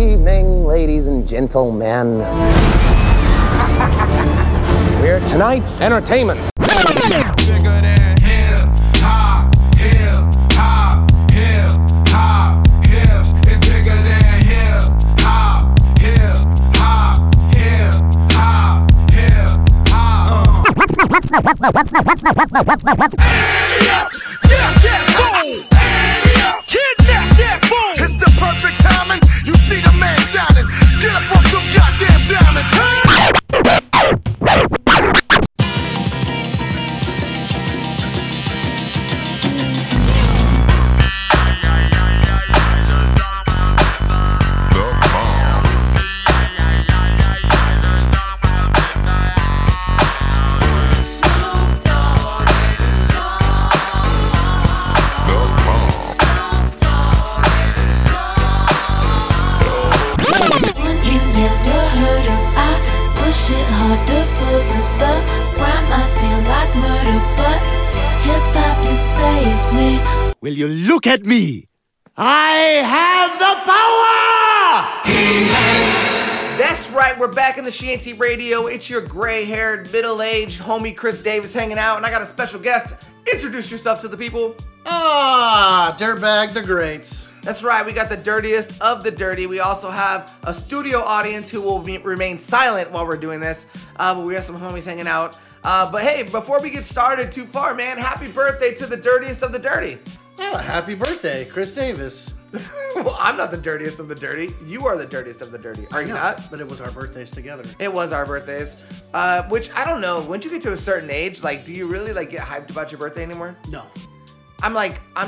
evening, ladies and gentlemen. We're tonight's entertainment. Kidnap that fool. It's the perfect timing. You see the man shining. Get up off them goddamn diamonds, you look at me. I have the power! That's right, we're back in the Shanty Radio. It's your gray-haired, middle-aged homie Chris Davis hanging out, and I got a special guest. Introduce yourself to the people. Dirtbag the Great. That's right, we got the dirtiest of the dirty. We also have a studio audience who will remain silent while we're doing this, but we have some homies hanging out. But hey, before we get started too far, man, happy birthday to the dirtiest of the dirty. Oh, happy birthday, Chris Davis. Well, I'm not the dirtiest of the dirty. You are the dirtiest of the dirty, are you not? But it was our birthdays together. It was our birthdays. Which, I don't know, once you get to a certain age, like, do you really, like, get hyped about your birthday anymore? No. I'm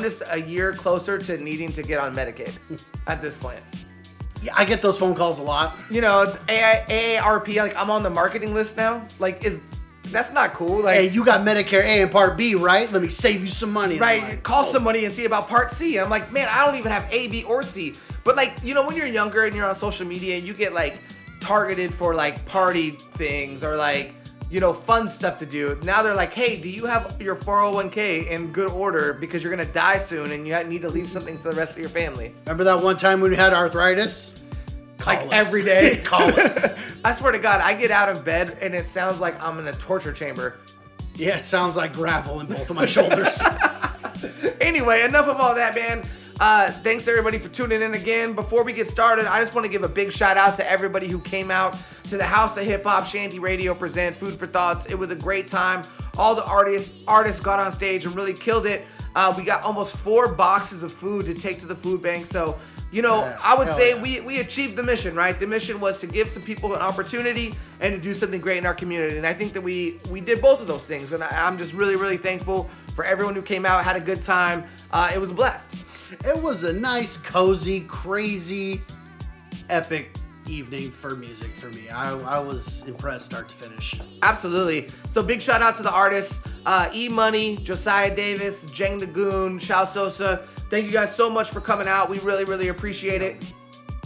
just a year closer to needing to get on Medicaid at this point. Yeah, I get those phone calls a lot. You know, AARP, like, I'm on the marketing list now. Like, that's not cool. Like, hey, you got Medicare A and Part B, right? Let me save you some money. Right. Like, call somebody and see about Part C. And I'm like, man, I don't even have A, B, or C. But, like, you know, when you're younger and you're on social media, you get, like, targeted for, like, party things or, like, you know, fun stuff to do. Now they're like, hey, do you have your 401k in good order because you're going to die soon and you need to leave something to the rest of your family? Remember that one time when we had arthritis? Every day. Call us. I swear to God, I get out of bed and it sounds like I'm in a torture chamber. Yeah, it sounds like gravel in both of my shoulders. Anyway, enough of all that, man. Thanks everybody for tuning in again. Before we get started, I just want to give a big shout out to everybody who came out to the House of Hip-Hop Shanty Radio present Food for Thoughts. It was a great time. All the artists got on stage and really killed it. We got almost 4 boxes of food to take to the food bank. So, you know, I would say we achieved the mission, right? The mission was to give some people an opportunity and to do something great in our community. And I think that we did both of those things. And I'm just really, really thankful for everyone who came out, had a good time. It was a blast. It was a nice, cozy, crazy, epic evening for music for me. I was impressed start to finish. Absolutely. So big shout out to the artists, E-Money, Josiah Davis, Jeng the Goon, Shao Sosa. Thank you guys so much for coming out. We really, really appreciate it.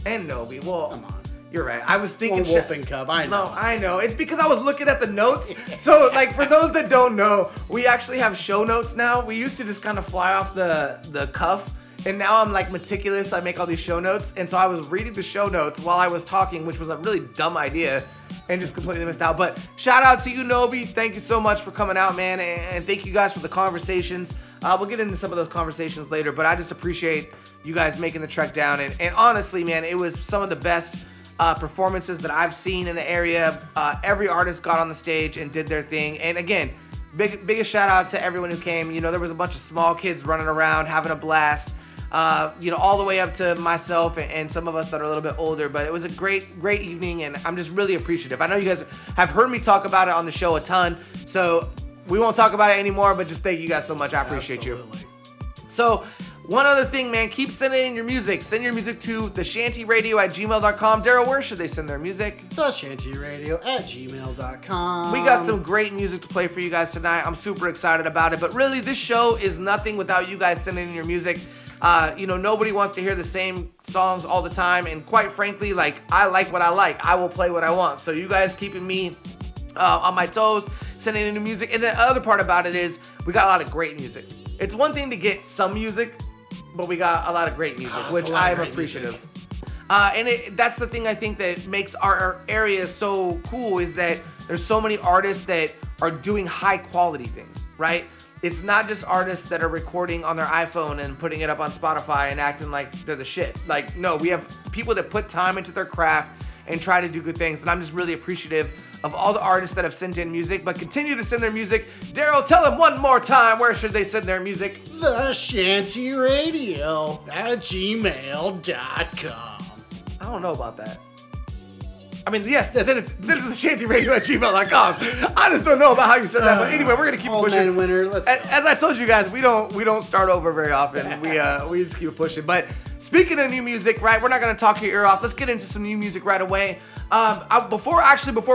And Nobi, well, come on. You're right. I was thinking Wolf and Cub. I know. No, I know. It's because I was looking at the notes. So, like, for those that don't know, we actually have show notes now. We used to just kind of fly off the cuff. And now I'm, like, meticulous. I make all these show notes. And so I was reading the show notes while I was talking, which was a really dumb idea and just completely missed out. But shout out to you, Nobi. Thank you so much for coming out, man. And thank you guys for the conversations. We'll get into some of those conversations later. But I just appreciate you guys making the trek down. And honestly, man, it was some of the best performances that I've seen in the area. Every artist got on the stage and did their thing. And, again, biggest shout out to everyone who came. You know, there was a bunch of small kids running around, having a blast. You know, all the way up to myself and some of us that are a little bit older, but it was a great, great evening, and I'm just really appreciative. I know you guys have heard me talk about it on the show a ton, so we won't talk about it anymore, but just thank you guys so much. I appreciate you. So, one other thing, man, keep sending in your music. Send your music to theshantyradio@gmail.com. Daryl, where should they send their music? Theshantyradio@gmail.com. We got some great music to play for you guys tonight. I'm super excited about it, but really, this show is nothing without you guys sending in your music. You know, nobody wants to hear the same songs all the time, and quite frankly, like, I like what I like. I will play what I want. So you guys keeping me on my toes, sending in the music. And the other part about it is we got a lot of great music. It's one thing to get some music, but we got a lot of great music, which I am appreciative. And that's the thing I think that makes our area so cool, is that there's so many artists that are doing high quality things, right? It's not just artists that are recording on their iPhone and putting it up on Spotify and acting like they're the shit. Like, no, we have people that put time into their craft and try to do good things. And I'm just really appreciative of all the artists that have sent in music, but continue to send their music. Daryl, tell them one more time, where should they send their music? The Shanty Radio at gmail.com. I don't know about that. I mean, yes, send it to the Shanty Radio at gmail.com. I just don't know about how you said that, but anyway, we're gonna keep pushing. Winner, let's as I told you guys, we don't start over very often. We just keep pushing. But speaking of new music, right? We're not gonna talk your ear off. Let's get into some new music right away. Before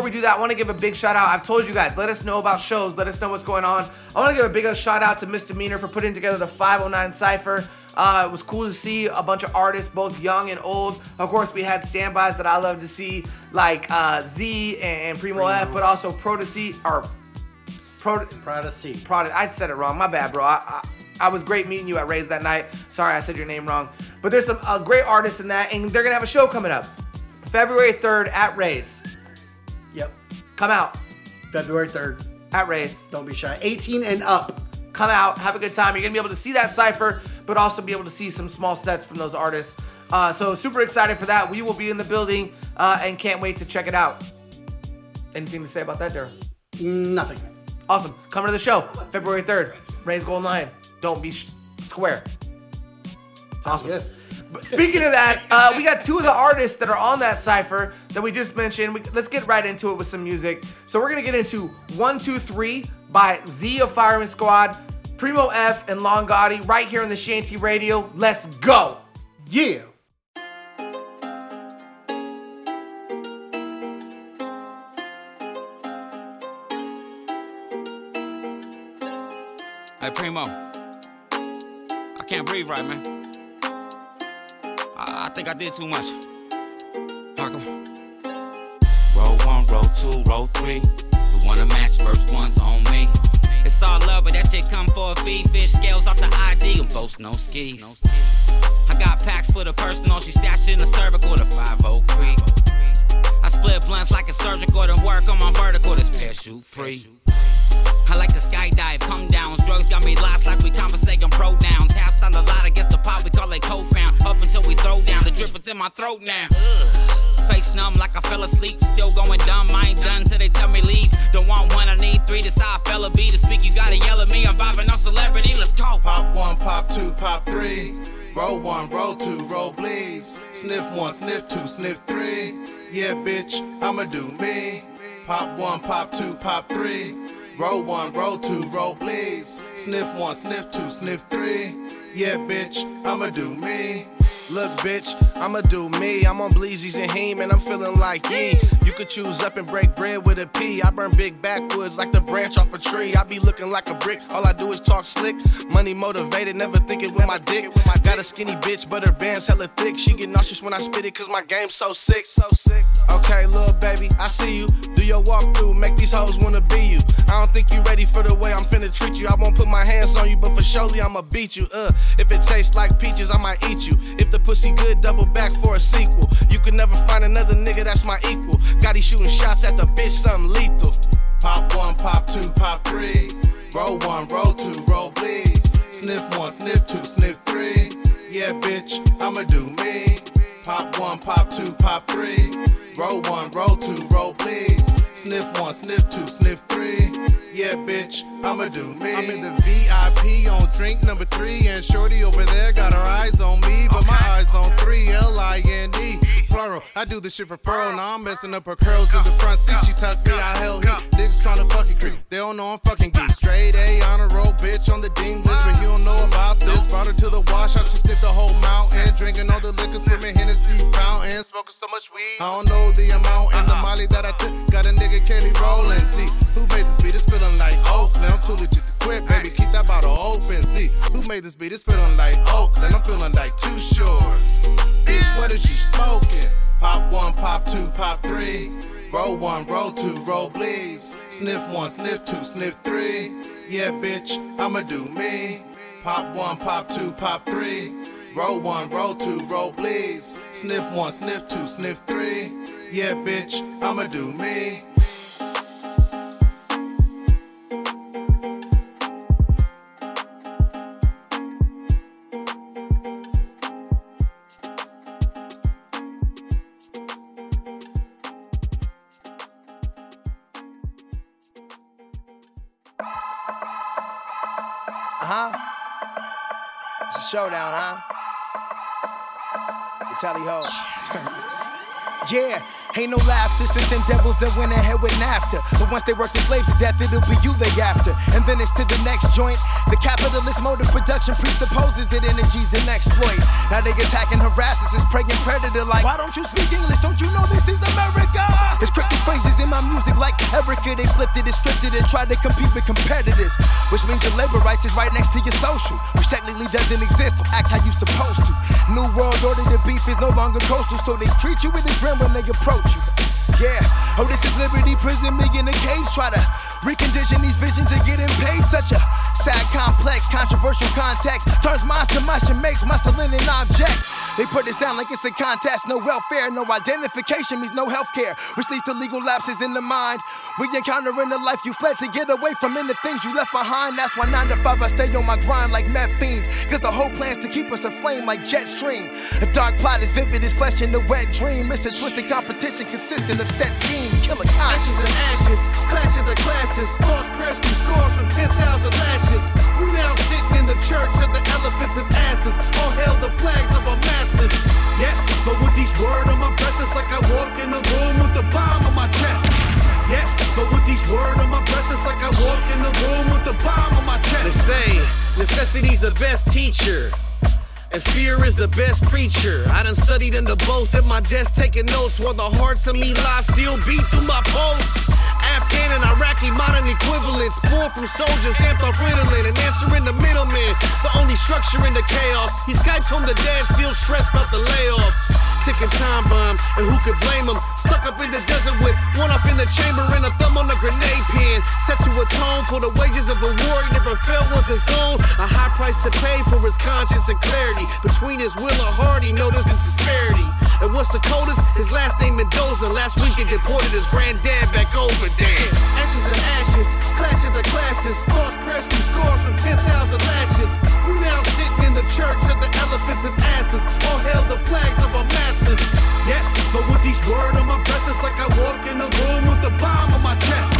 we do that, I want to give a big shout out. I've told you guys, let us know about shows. Let us know what's going on. I want to give a big shout out to Misdemeanor for putting together the 509 Cypher. It was cool to see a bunch of artists, both young and old. Of course, we had standbys that I love to see, like Z and Primo F, but also Prodigy. I said it wrong. My bad, bro. I was great meeting you at Raze that night. Sorry, I said your name wrong. But there's some great artists in that, and they're going to have a show coming up. February 3rd at Raze. Yep. Come out. February 3rd. At Raze. Don't be shy. 18 and up. Come out. Have a good time. You're going to be able to see that cypher, but also be able to see some small sets from those artists. So super excited for that. We will be in the building and can't wait to check it out. Anything to say about that, Daryl? Nothing. Awesome. Come to the show. February 3rd. Raze Golden Lion. Don't be square. Sounds awesome. Good. But speaking of that, we got two of the artists that are on that cypher that we just mentioned. Let's get right into it with some music. So we're going to get into 123 by Z of Firing Squad, Primo F, and Lon Gotta right here on the Shanty Radio. Let's go. Yeah. Hey, Primo. I can't breathe right, man. I think I did too much. Park 'em. Roll one, roll two, roll three. You wanna match, first one's on me. It's all love, but that shit come for a fee. Fish scales off the ID, I'm both no skis. I got packs for the personal, she stashed in the cervical, the 5-0 creep. I split blunts like a surgical, then work on my vertical, this parachute free. I like the skydive, come downs. Drugs got me lost like we conversating pronouns. Half sound a lot against the pop, we call it co-found. Up until we throw down, the drip is in my throat now. Ugh. Face numb like I fell asleep. Still going dumb, I ain't done till they tell me leave. Don't want one, I need three. That's how I fella be. To speak, you gotta yell at me. I'm vibing on celebrity, let's go. Pop one, pop two, pop three. Roll one, roll two, roll please. Sniff one, sniff two, sniff three. Yeah, bitch, I'ma do me. Pop one, pop two, pop three. Roll one, roll two, roll please. Sniff one, sniff two, sniff three. Yeah, bitch, I'ma do me. Look, bitch, I'ma do me. I'm on Bleezies and Heme, and I'm feeling like ye. You could choose up and break bread with a P. I burn big backwoods like the branch off a tree. I be looking like a brick, all I do is talk slick. Money motivated, never thinking with my dick. Got a skinny bitch, but her band's hella thick. She get nauseous when I spit it, cause my game's so sick. Okay, little baby, I see you. Do your walkthrough, make these hoes wanna be you. I don't think you ready for the way I'm finna treat you. I won't put my hands on you, but for surely I'ma beat you. If it tastes like peaches, I might eat you. If the pussy good, double back for a sequel. You can never find another nigga that's my equal. Got he shooting shots at the bitch, something lethal. Pop one, pop two, pop three. Roll one, roll two, roll please. Sniff one, sniff two, sniff three. Yeah, bitch, I'ma do me. Pop one, pop two, pop three. Roll one, roll two, roll please. Sniff one, sniff two, sniff three. Yeah, bitch, I'ma do me. I'm in the VIP on drink number 3. And shorty over there got her eyes on me. But my eyes on 3, L-I-N-E. Plural, I do this shit for furl. Now I'm messing up her curls in the front seat. She tucked me, I held heat. Niggas tryna fucking creep, they don't know I'm fucking geek. Straight A honor roll, bitch on the ding list. But you don't know about this. Brought her to the wash house, she sniffed the whole mountain. Drinking all the liquor, swimming Hennessy fountain. Smoking so much weed, I don't know the amount. And the molly that I took, got a nigga Kelly rolling. See, who made this beat? It's feeling like Oakland. I'm too legit to quit, baby. Keep that bottle open. See, who made this beat? It's feeling like Oakland. I'm feeling like Too Short. Bitch, what is you smoking? Pop one, pop two, pop three. Roll one, roll two, roll please. Sniff one, sniff two, sniff three. Yeah, bitch, I'ma do me. Pop one, pop two, pop three. Roll one, roll two, roll please. Sniff one, sniff two, sniff three. Yeah, bitch, I'ma do me. Showdown, huh? The tally ho. Yeah, ain't no laughter since them devils that went ahead with NAFTA. But once they work the slaves to death, it'll be you they after. And then it's to the next joint. The capitalist mode of production presupposes that energy's an exploit. Now they attacking harassers, it's praying predator like, why don't you speak English? Don't you know this is America? There's cryptic phrases in my music like Erica. They flipped it and stripped it and tried to compete with competitors, which means your labor rights is right next to your social, which technically doesn't exist, so act how you supposed to. New world order, the beef is no longer coastal, so they treat you with a grin when they approach. Yeah, oh, this is Liberty Prison, me in a cage. Try to recondition these visions of getting paid. Such a sad, complex, controversial context turns minds to mush and makes muscle in an object. They put this down like it's a contest. No welfare, no identification means no healthcare, which leads to legal lapses in the mind. We encounter in the life you fled to get away from, and the things you left behind. That's why 9 to 5 I stay on my grind like meth fiends, cause the whole plan's to keep us aflame like jet stream. A dark plot is vivid as flesh in a wet dream. It's a twisted competition consistent of set scenes. Killer conscience. Ashes and ashes, clash of the classes. Lost press from scores from 10,000 lashes. We now sitting in the church of the elephants and asses. All hail the flags of our masters. Yes, but with each word on my breath, it's like I walk in the room with the bomb on my chest. Yes, but with each word on my breath, it's like I walk in the room with the bomb on my chest. They say necessity's the best teacher, and fear is the best preacher. I done studied under both at my desk, taking notes while the hearts of me lie still beat through my pulse. Afghan and Iraqi modern equivalents, born from soldiers, amped off Ritalin and answering the middleman, the only structure in the chaos. He Skypes home to dad, still stressed about the layoffs. Ticking time bomb, and who could blame him? Stuck up in the desert with one up in the chamber and a thumb on a grenade pin. Set to atone for the wages of a war he never felt was his own. A high price to pay for his conscience and clarity. Between his will and heart, he notices disparity. And what's the coldest? His last name Mendoza. Last week they deported his granddad back over there. Ashes and ashes, clash of the classes. Lost press from scores from 10,000 lashes. We now sitting in the church of the elephants and asses. All hail the flags of our masters. Yes, but with each word on my breath, it's like I walk in the room with the bomb on my chest.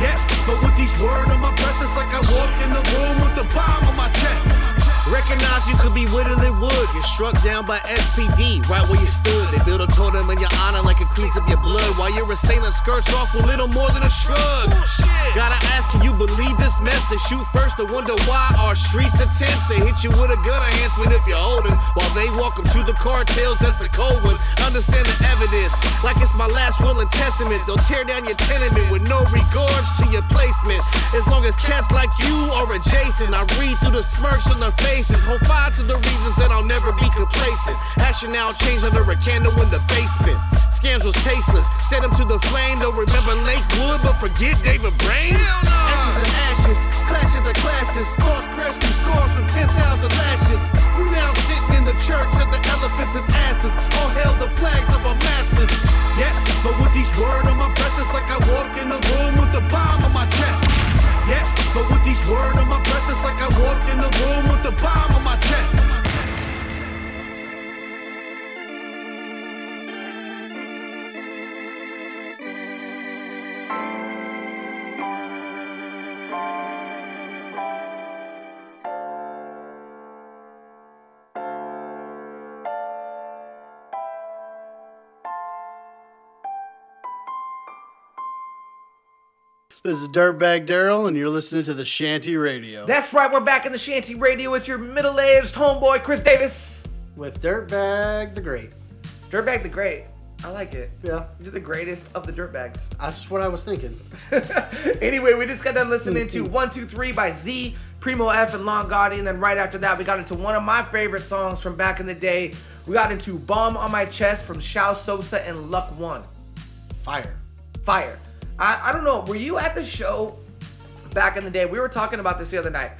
Yes, but with each word on my breath, it's like I walk in the room with the bomb on my chest. Recognize you could be whittling wood. You're struck down by SPD right where you stood. They build a totem in your honor like it cleans up your blood, while you're assailing skirts off with little more than a shrug. Bullshit. Gotta ask, can you believe this mess? They shoot first and wonder why our streets are tense. They hit you with a gun enhancement if you're holding, while they walk them to the cartels. That's a cold one. Understand the evidence like it's my last will and testament. They'll tear down your tenement with no regards to your placement. As long as cats like you are adjacent, I read through the smirks on their face. Hold fire to the reasons that I'll never be complacent. Action now changed under a candle in the basement. Scams was tasteless, set them to the flame. Don't remember Lakewood, but forget David Brain. Ashes and ashes, clash of the classes. Lost press from scores from 10,000 lashes. We now sitting in the church of the elephants and asses. All hail the flags of our masters. Yes, but with each word on my breath, it's like I walk in the room with the bomb on my chest. Yes, but with each word on my breath, it's like I walked in the room with the bomb on my chest. This is Dirtbag Daryl, and you're listening to the Shanty Radio. That's right, we're back in the Shanty Radio with your middle-aged homeboy, Chris Davis. With Dirtbag the Great. Dirtbag the Great. I like it. Yeah. You're the greatest of the dirtbags. That's what I was thinking. Anyway, we just got done listening to 1, 2, 3 by Z, Primo F, and Lon Gotta, and then right after that, we got into one of my favorite songs from back in the day. We got into Bomb on My Chest from Shao Sosa and Luck One. Fire. Fire. I don't know, were you at the show back in the day? We were talking about this the other night.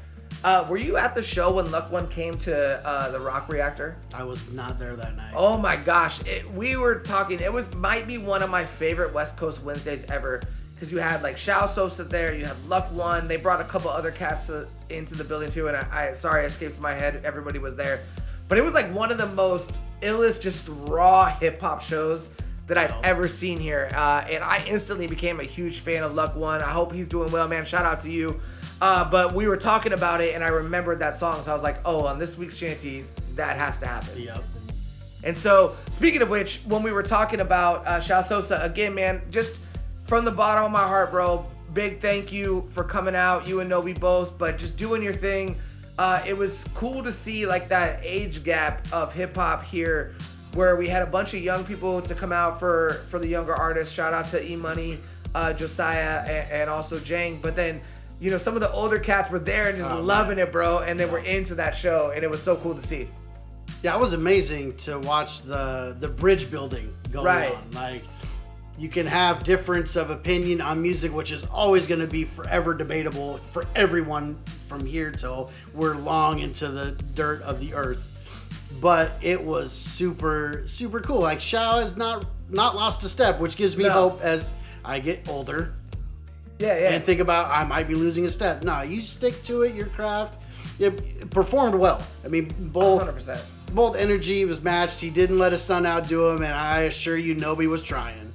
Were you at the show when Luck One came to the Rock Reactor? I was not there that night. Oh my gosh. We were talking. It was might be one of my favorite West Coast Wednesdays ever. Because you had like Shao Sosa there. You had Luck One. They brought a couple other casts into the building too. And I sorry, escapes my head. Everybody was there. But it was like one of the most illest, just raw hip hop shows that I've ever seen here. And I instantly became a huge fan of Luck One. I hope he's doing well, man. Shout out to you. But we were talking about it, and I remembered that song, so I was like, oh, on this week's Shanty, that has to happen. Yep. And so, speaking of which, when we were talking about Shao Sosa, again, man, just from the bottom of my heart, bro, big thank you for coming out, you and Nobi both, but just doing your thing. It was cool to see, like, that age gap of hip-hop here, where we had a bunch of young people to come out for the younger artists. Shout out to E-Money, Josiah, and also Jang. But then, you know, some of the older cats were there and just loving it, bro. And they were into that show, and it was so cool to see. Yeah, it was amazing to watch the bridge building going on. Like, you can have difference of opinion on music, which is always going to be forever debatable for everyone from here till we're long into the dirt of the earth. But it was super, super cool. Like, Shao has not lost a step, which gives me hope as I get older. Yeah, yeah. And think about, I might be losing a step. No, you stick to it, your craft. It performed well. I mean, both energy was matched. He didn't let his son outdo him, and I assure you, Nobi was trying.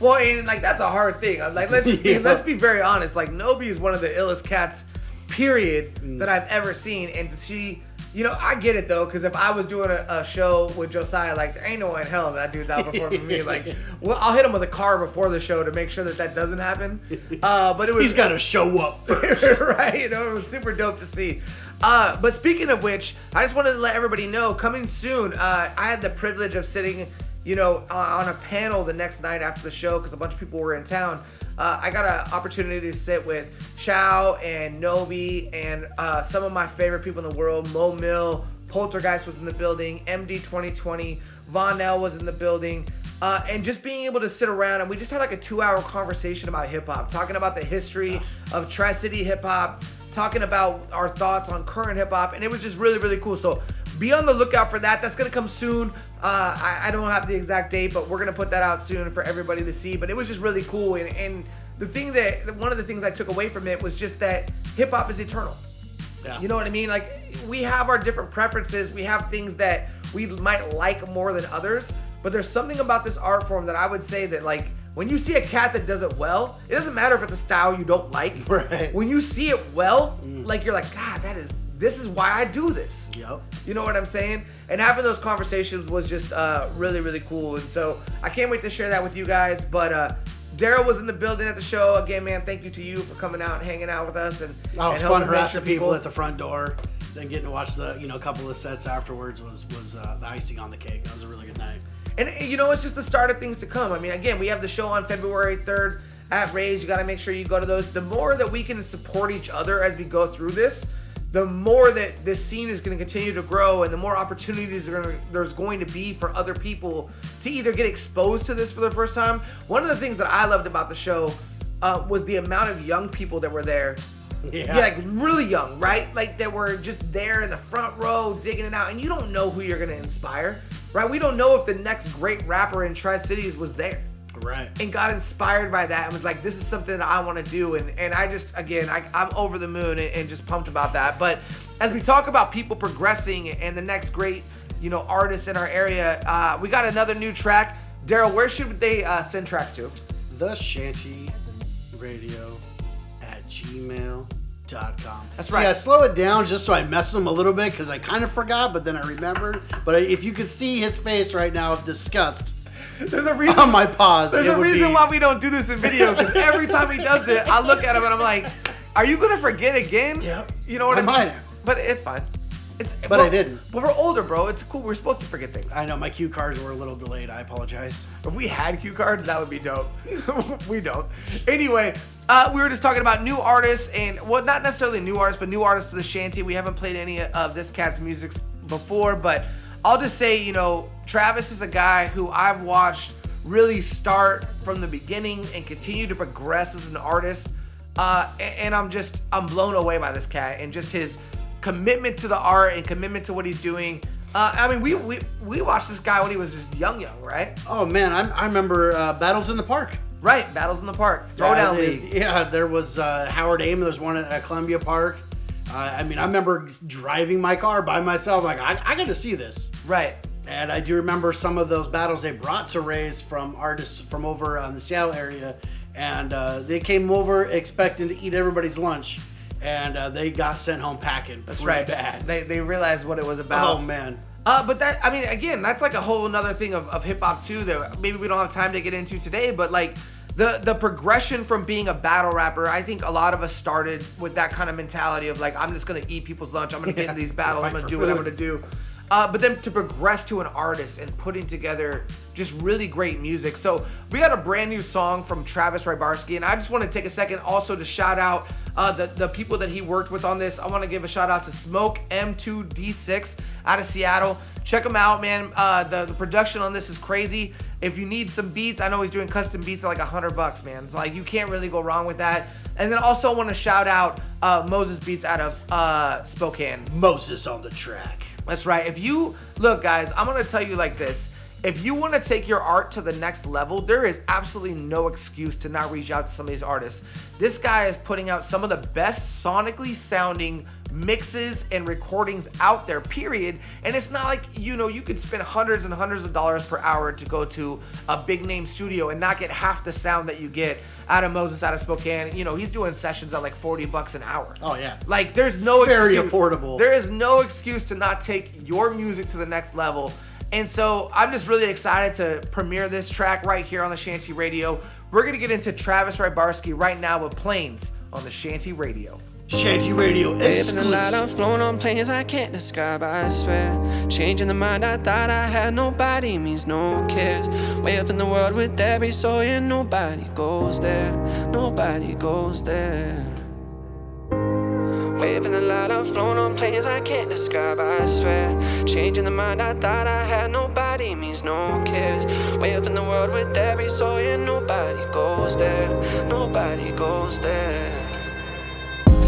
Well, and, like, that's a hard thing. Like, let's be very honest. Like, Nobi is one of the illest cats, period, that I've ever seen. And to see... You know, I get it, though, because if I was doing a show with Josiah, like, there ain't no way in hell that dude's out performing me. Like, well, I'll hit him with a car before the show to make sure that doesn't happen. But it was... He's got to show up first. Right? You know, it was super dope to see. But speaking of which, I just wanted to let everybody know, coming soon, I had the privilege of sitting, you know, on a panel the next night after the show because a bunch of people were in town. I got an opportunity to sit with Shao and Nobi and some of my favorite people in the world. Mo Mill, Poltergeist was in the building, MD2020, Von L was in the building. And just being able to sit around, and we just had like a 2-hour conversation about hip-hop, talking about the history of Tri-City hip-hop, talking about our thoughts on current hip-hop, and it was just really, really cool. So be on the lookout for that. That's going to come soon. I don't have the exact date, but we're going to put that out soon for everybody to see. But it was just really cool. And one of the things I took away from it was just that hip hop is eternal. Yeah. You know what I mean? Like, we have our different preferences. We have things that we might like more than others. But there's something about this art form that I would say that, like, when you see a cat that does it well, it doesn't matter if it's a style you don't like. Right. When you see it well, like, you're like, God, this is why I do this. Yep. You know what I'm saying? And having those conversations was just really, really cool. And so I can't wait to share that with you guys. But Daryl was in the building at the show. Again, man, thank you to you for coming out and hanging out with us. And it was fun harassing people at the front door. Then getting to watch a couple of sets afterwards was the icing on the cake. That was a really good night. And, you know, it's just the start of things to come. I mean, again, we have the show on February 3rd at Raze. You got to make sure you go to those. The more that we can support each other as we go through this, the more that this scene is going to continue to grow and the more opportunities there's going to be for other people to either get exposed to this for the first time. One of the things that I loved about the show was the amount of young people that were there. Yeah. Like, really young, right? Like, that were just there in the front row digging it out. And you don't know who you're going to inspire, right? We don't know if the next great rapper in Tri-Cities was there. Right. And got inspired by that and was like, this is something that I want to do. And I just, again, I'm over the moon and just pumped about that. But as we talk about people progressing and the next great, you know, artists in our area, we got another new track. Daryl, where should they send tracks to? The Shanty Radio at gmail.com. That's right. See, I slow it down just so I mess them a little bit because I kind of forgot, but then I remembered. But if you could see his face right now of disgust. There's a reason on my pause. There's a reason why we don't do this in video, because every time he does it, I look at him and I'm like, "Are you gonna forget again?" Yeah. You know what I mean? I might. But it's fine. But I didn't. But we're older, bro. It's cool. We're supposed to forget things. I know. My cue cards were a little delayed. I apologize. If we had cue cards, that would be dope. We don't. Anyway, we were just talking about new artists and, well, not necessarily new artists, but new artists to the Shanty. We haven't played any of this cat's music before, but I'll just say, you know, Travis is a guy who I've watched really start from the beginning and continue to progress as an artist. And I'm blown away by this cat and just his commitment to the art and commitment to what he's doing. I mean, we watched this guy when he was just young, right? Oh man, I remember Battles in the Park. Right, Battles in the Park, Throwdown League. Yeah, there was Howard Aim. There was one at Columbia Park. I mean, I remember driving my car by myself. Like, I got to see this. Right. And I do remember some of those battles they brought to Raze from artists from over on the Seattle area. And they came over expecting to eat everybody's lunch. And they got sent home packing. That's right. Bad. They realized what it was about. Oh, man. But that, I mean, again, that's like a whole another thing of hip-hop, too, that maybe we don't have time to get into today. But, like, the progression from being a battle rapper, I think a lot of us started with that kind of mentality of, like, I'm just going to eat people's lunch. I'm going to get in these battles. I'm going to do what I'm going to do. But then to progress to an artist and putting together just really great music. So we got a brand new song from Travis Rybarski, and I just want to take a second also to shout out the people that he worked with on this. I want to give a shout out to Smoke M2D6 out of Seattle. Check him out, man. The production on this is crazy. If you need some beats, I know he's doing custom beats at like $100, man. It's like you can't really go wrong with that. And then also want to shout out Moses Beats out of Spokane. Moses on the track. That's right. If you look, guys, I'm going to tell you like this. If you want to take your art to the next level, there is absolutely no excuse to not reach out to some of these artists. This guy is putting out some of the best sonically sounding mixes and recordings out there, period. And it's not like, you know, you could spend hundreds and hundreds of dollars per hour to go to a big name studio and not get half the sound that you get out of Moses, out of Spokane. You know, he's doing sessions at like $40 an hour. Oh yeah. Like there's no excuse. Very affordable. There is no excuse to not take your music to the next level. And so I'm just really excited to premiere this track right here on the Shanty Radio. We're going to get into Travis Rybarski right now with Planes on the Shanty Radio. Shanty Radio exclusive. Living a lot, I'm flown on planes I can't describe, I swear. Changing the mind I thought I had, nobody means no cares. Way up in the world with Debbie Sawyer, nobody goes there, nobody goes there. Way up in the light, I'm flown on planes I can't describe, I swear. Changing the mind I thought I had, nobody means no cares. Way up in the world with Debbie Sawyer, nobody goes there, nobody goes there.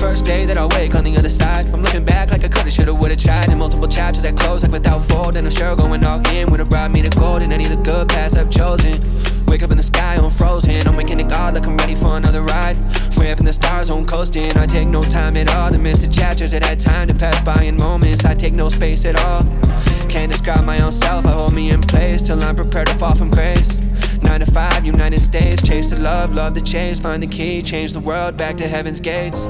First day that I wake on the other side, I'm looking back like I coulda, shoulda, woulda tried. And multiple chapters that close like without fold. And I'm sure going all in would've brought me to gold. And any of the good paths I've chosen. Wake up in the sky, I'm frozen. I'm waking to God like I'm ready for another ride. Way up in the stars, I'm coasting. I take no time at all to miss the chapters that had time to pass by in moments. I take no space at all. Can't describe my own self, I hold me in place till I'm prepared to fall from grace. 9 to 5, United States, chase the love, love the chase. Find the key, change the world, back to heaven's gates.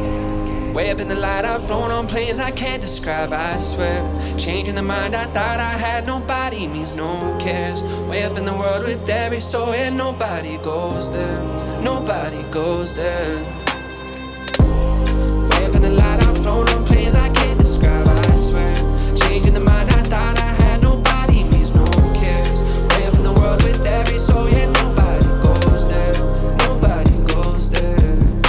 Way up in the light, I've flown on planes I can't describe, I swear. Changing the mind I thought I had, nobody means no cares. Way up in the world with every soul, and nobody goes there, nobody goes there. Way up in the light, I've flown on planes I can't describe, I swear. Changing the mind I thought I had, nobody means no cares. Way up in the world with every soul, yeah, nobody goes there, nobody goes there.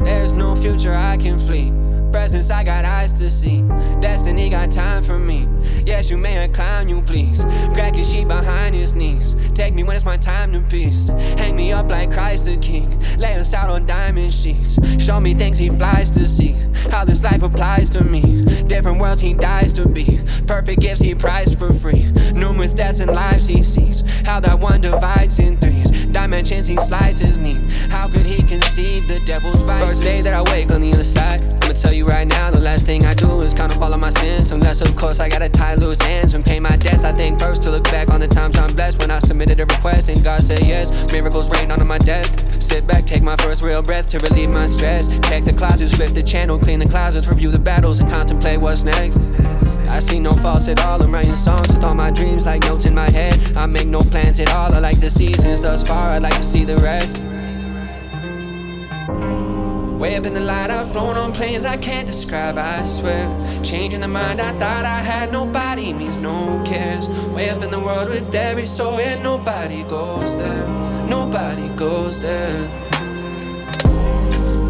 There's no future I can flee. Presence I got eyes to see. Destiny got time for me. Yes, you may climb, you please. Crack your sheet behind his knees. Take me when it's my time to peace. Hang me up like Christ the King. Lay us out on diamond sheets. Show me things he flies to see. How this life applies to me. Different worlds he dies to be. Perfect gifts he prized for free. Numerous deaths and lives he sees. How that one divides in threes. Dimensions he slices neat. How could he conceive the devil's vices? First day that I wake on the other side, I'ma tell you right now, the last thing I do is count up all of my sins. Unless of course I gotta tie loose ends and pay my debts. I think first to look back on the times I'm blessed. When I submitted a request and God said yes, miracles rained onto my desk. Sit back, take my first real breath to relieve my stress. Check the closets, flip the channel, clean the closets, review the battles and contemplate what's next. I see no faults at all, I'm writing songs with all my dreams like notes in my head. I make no plans at all, I like the seasons thus far, I'd like to see the rest. Way up in the light, I've flown on planes I can't describe, I swear. Changing the mind I thought I had, nobody means no cares. Way up in the world with every soul, yeah, nobody goes there, nobody goes there.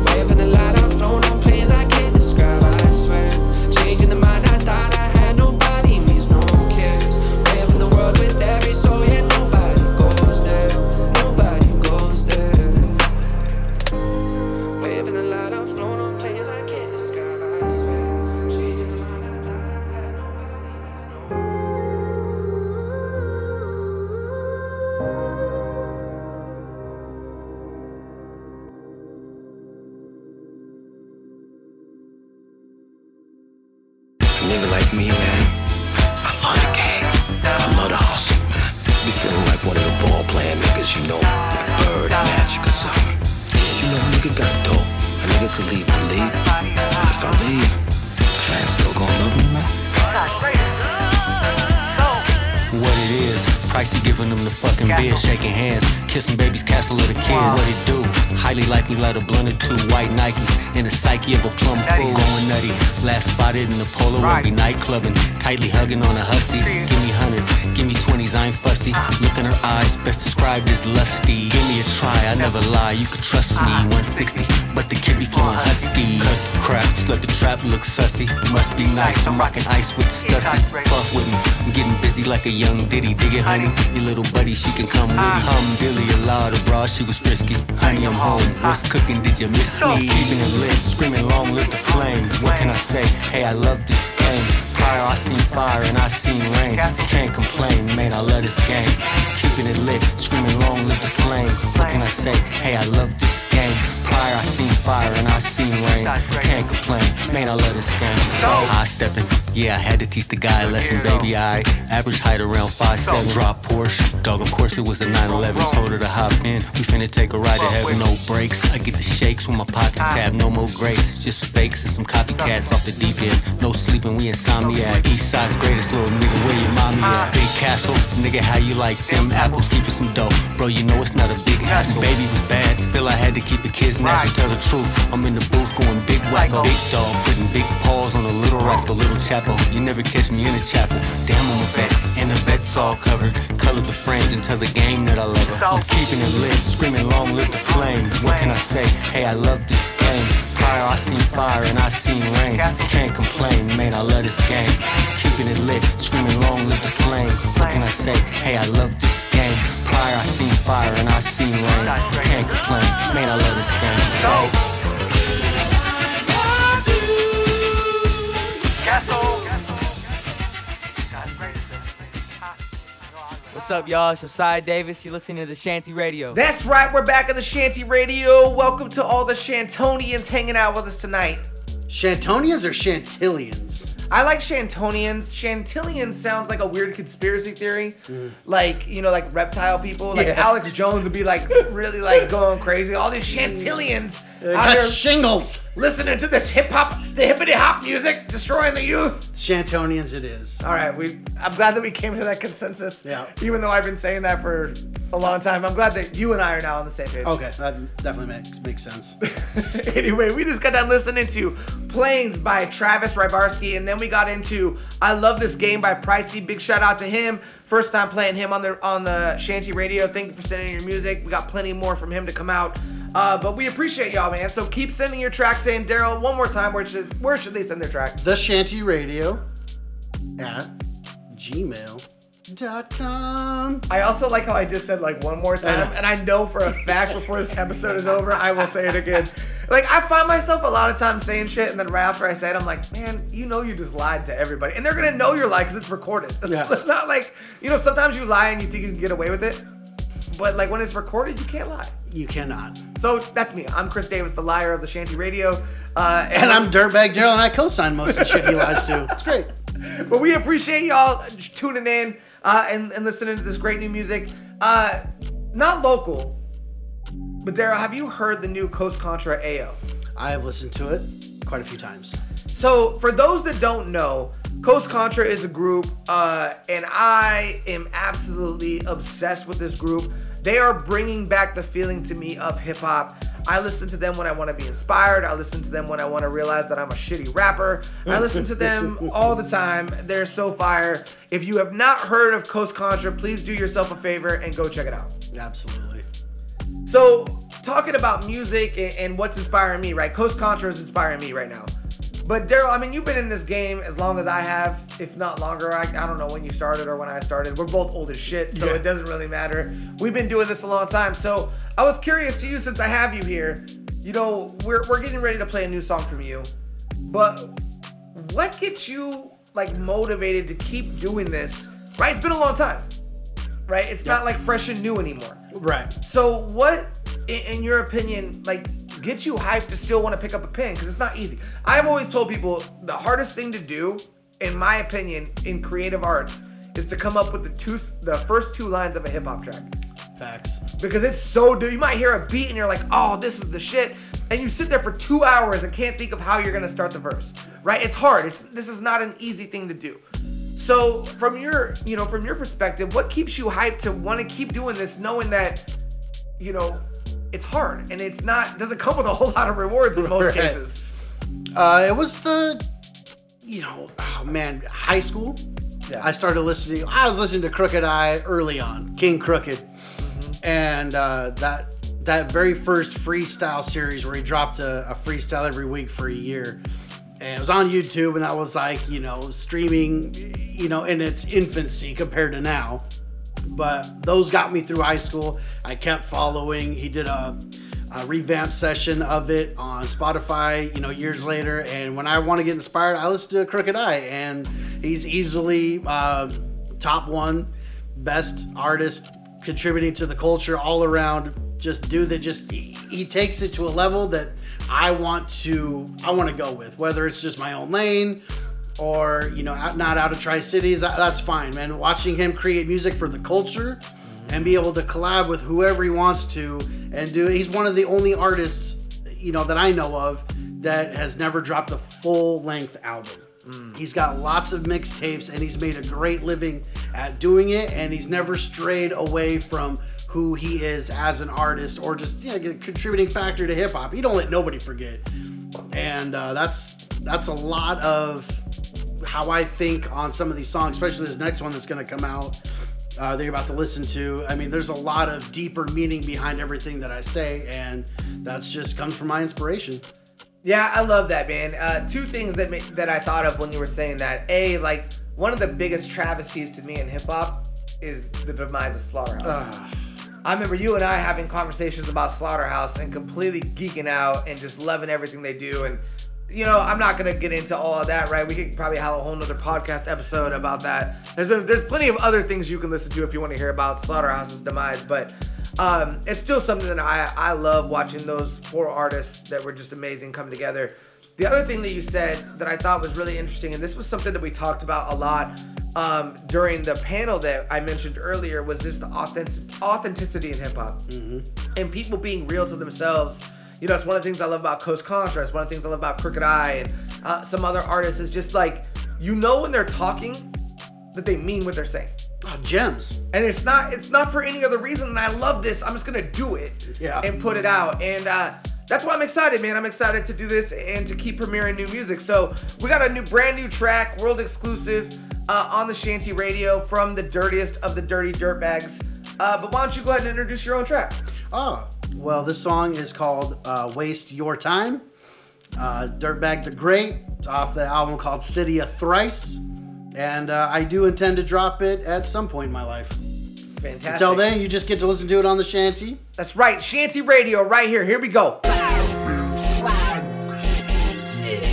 Way up in the light, I've flown on planes I can't describe, I swear. Changing the mind I thought I had, nobody means no cares. Way up in the world with every soul, yeah, nobody goes there, nobody goes there. Way up in the light, I've flown on planes I can't describe, I swear. like me, man, I love the game. I love the hustle, man. Be feeling like one of the ball-playing niggas, you know, like Bird or Magic or something. You know, a nigga got dope. A nigga could leave the league. And if I leave, the fans still gon' love me, man. What it is, Pricey giving them the fucking beer, shaking hands, kissing babies, castle of the kid. What it do? Highly likely light a blunt or two white Nikes in the psyche of a plum fool. Going nutty, last spotted in the polo right. Be night clubbing, tightly hugging on a hussy. Give me hundreds, give me 20s, I ain't fussy. Look in her eyes, best described as lusty. Give me a try, I never lie, you can trust me. 160, but the kid be flowing husky. Cut the crap, slut the trap, look sussy. Must be nice, I'm rocking ice with the stussy. Fuck with me, I'm getting busy like a young ditty. Dig it, honey, your little buddy, she can come with it. Hum dilly, allowed abroad, she was frisky. Honey, I'm home, what's cooking, did you miss me? Keeping it lit, screaming long, lit the flame. What can I say? Hey, I love this game. Prior, I seen fire and I seen rain. Can't complain, man, I love this game. Keeping it lit, screaming long, lit the flame. What can I say? Hey, I love this game. Prior, I seen fire and I seen rain. Can't complain, man, I love this game. So high stepping, yeah, I had to teach the guy a lesson, baby. I average height around 5'7". Drop Porsche, dog. Of course it was a 911. Told her to hop in. We finna take a ride to heaven, no brakes. I get the shakes when my pockets tab, no more grace. Just fakes and some copycats off the deep end. No sleeping, we insomniac. East side's greatest little nigga, where your mommy is. Big castle, nigga, how you like them apples? Keeping some dough, bro. You know it's not a big hassle. Baby was bad, still I had to keep it kids now. To tell the truth, I'm in the booth going big wacko, big dog, putting big paws on a little rascal, little chapel. You never catch me in a chapel. Damn, I'm a vet, and the vet's all covered. Color the frames and tell the game that I love her. I'm keeping it lit, screaming long, lit the flame. What can I say? Hey, I love this game. Prior, I seen fire and I seen rain. Can't complain, man, I love this game. Keeping it lit, screaming long, lit the flame. What can I say? Hey, I love this game. Prior, I seen fire and I seen rain. Can't complain, man, I love this game. So. What's up, y'all? It's Josiah Davis. You're listening to the Shanty Radio. That's right. We're back at the Shanty Radio. Welcome to all the Shantonians hanging out with us tonight. Shantonians or Chantillians? I like Shantonians. Chantillians sounds like a weird conspiracy theory. Like, you know, like reptile people. Like Alex Jones would be like really like going crazy. All these Chantillians got shingles listening to this hip-hop, the hippity-hop music destroying the youth. Shantonians it is. All right, I'm glad that we came to that consensus. Yeah. Even though I've been saying that for a long time, I'm glad that you and I are now on the same page. Okay, that definitely makes sense. Anyway, we just got done listening to Planes by Travis Rybarski, and then we got into I Love This Game by Pricey. Big shout out to him. First time playing him on the Shanty Radio. Thank you for sending your music. We got plenty more from him to come out. But we appreciate y'all, man. So keep sending your tracks in. Daryl, one more time, where should they send their track? The Shanty Radio at gmail.com. I also like how I just said like one more time, and I know for a fact before this episode is over, I will say it again. Like, I find myself a lot of times saying shit, and then right after I say it, I'm like, man, you know you just lied to everybody. And they're going to know you're lying because it's recorded. Yeah. It's not like, you know, sometimes you lie and you think you can get away with it. But, like, when it's recorded, you can't lie. You cannot. So, that's me. I'm Chris Davis, the liar of the Shanty Radio. And I'm Dirtbag Daryl, and I co-sign most of the shit he lies to. It's great. But we appreciate y'all tuning in and listening to this great new music. Not local, but Daryl, have you heard the new Coast Contra AO? I have listened to it quite a few times. So, for those that don't know, Coast Contra is a group, and I am absolutely obsessed with this group. They are bringing back the feeling to me of hip-hop. I listen to them when I want to be inspired. I listen to them when I want to realize that I'm a shitty rapper. I listen to them all the time. They're so fire. If you have not heard of Coast Contra, please do yourself a favor and go check it out. Absolutely. So, talking about music and what's inspiring me, right? Coast Contra is inspiring me right now. But Daryl, I mean, you've been in this game as long as I have, if not longer. I don't know when you started or when I started. We're both old as shit, so it doesn't really matter. We've been doing this a long time. So I was curious to you, since I have you here, you know, we're getting ready to play a new song from you. But what gets you, like, motivated to keep doing this? Right? It's been a long time, right? It's not, like, fresh and new anymore. Right. So what, in your opinion, like, get you hyped to still want to pick up a pen, because it's not easy. I've always told people the hardest thing to do in my opinion, in creative arts is to come up with the first two lines of a hip-hop track. Facts. Because it's so dope. You might hear a beat and you're like, oh, this is the shit. And you sit there for 2 hours and can't think of how you're going to start the verse. Right? It's hard. This is not an easy thing to do. So from your perspective, what keeps you hyped to want to keep doing this, knowing that, you know, it's hard and it's not, doesn't come with a whole lot of rewards in most cases? It was high school. Yeah. I was listening to Crooked I early on, King Crooked. Mm-hmm. And that very first freestyle series where he dropped a freestyle every week for a year. And it was on YouTube, and that was like, you know, streaming, you know, in its infancy compared to now. But those got me through high school. I kept following. He did a revamped session of it on Spotify, you know, years later. And when I want to get inspired, I listen to Crooked I, and he's easily top one, best artist, contributing to the culture all around. Just do that. Just he takes it to a level that I want to go with, whether it's just my own lane or, you know, not out of Tri-Cities. That's fine, man. Watching him create music for the culture and be able to collab with whoever he wants to and do it. He's one of the only artists, you know, that I know of that has never dropped a full length album. He's got lots of mixtapes and he's made a great living at doing it, and he's never strayed away from who he is as an artist or just, you know, a contributing factor to hip hop. He don't let nobody forget. And that's a lot of how I think on some of these songs, especially this next one that's going to come out that you're about to listen to. I mean, there's a lot of deeper meaning behind everything that I say, and that's just comes from my inspiration. Yeah, I love that, man. Two things that I thought of when you were saying that. A, like, one of the biggest travesties to me in hip hop is the demise of Slaughterhouse. I remember you and I having conversations about Slaughterhouse and completely geeking out and just loving everything they do. And, you know, I'm not going to get into all of that, right? We could probably have a whole nother podcast episode about that. There's plenty of other things you can listen to if you want to hear about Slaughterhouse's demise. But it's still something that I love, watching those four artists that were just amazing come together. The other thing that you said that I thought was really interesting, and this was something that we talked about a lot during the panel that I mentioned earlier, was just the authenticity in hip-hop. Mm-hmm. And people being real to themselves. You know, it's one of the things I love about Coast Contra. It's one of the things I love about Crooked I and some other artists, is just like, you know, when they're talking that they mean what they're saying. Oh, gems. And it's not for any other reason. And I love this. I'm just going to do it and put it out. And that's why I'm excited, man. I'm excited to do this and to keep premiering new music. So we got a brand new track, world exclusive, on the Shanty Radio from the dirtiest of the dirty dirtbags. But why don't you go ahead and introduce your own track? Oh, well, this song is called Waste Your Time. Dirtbag the Great, off the album called City of Thrice. And I do intend to drop it at some point in my life. Fantastic. Until then, you just get to listen to it on the Shanty. That's right. Shanty Radio right here. Here we go. Squad. City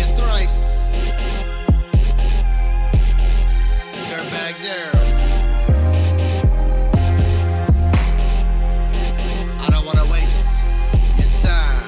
of Thrice. They're back there. I don't want to waste your time.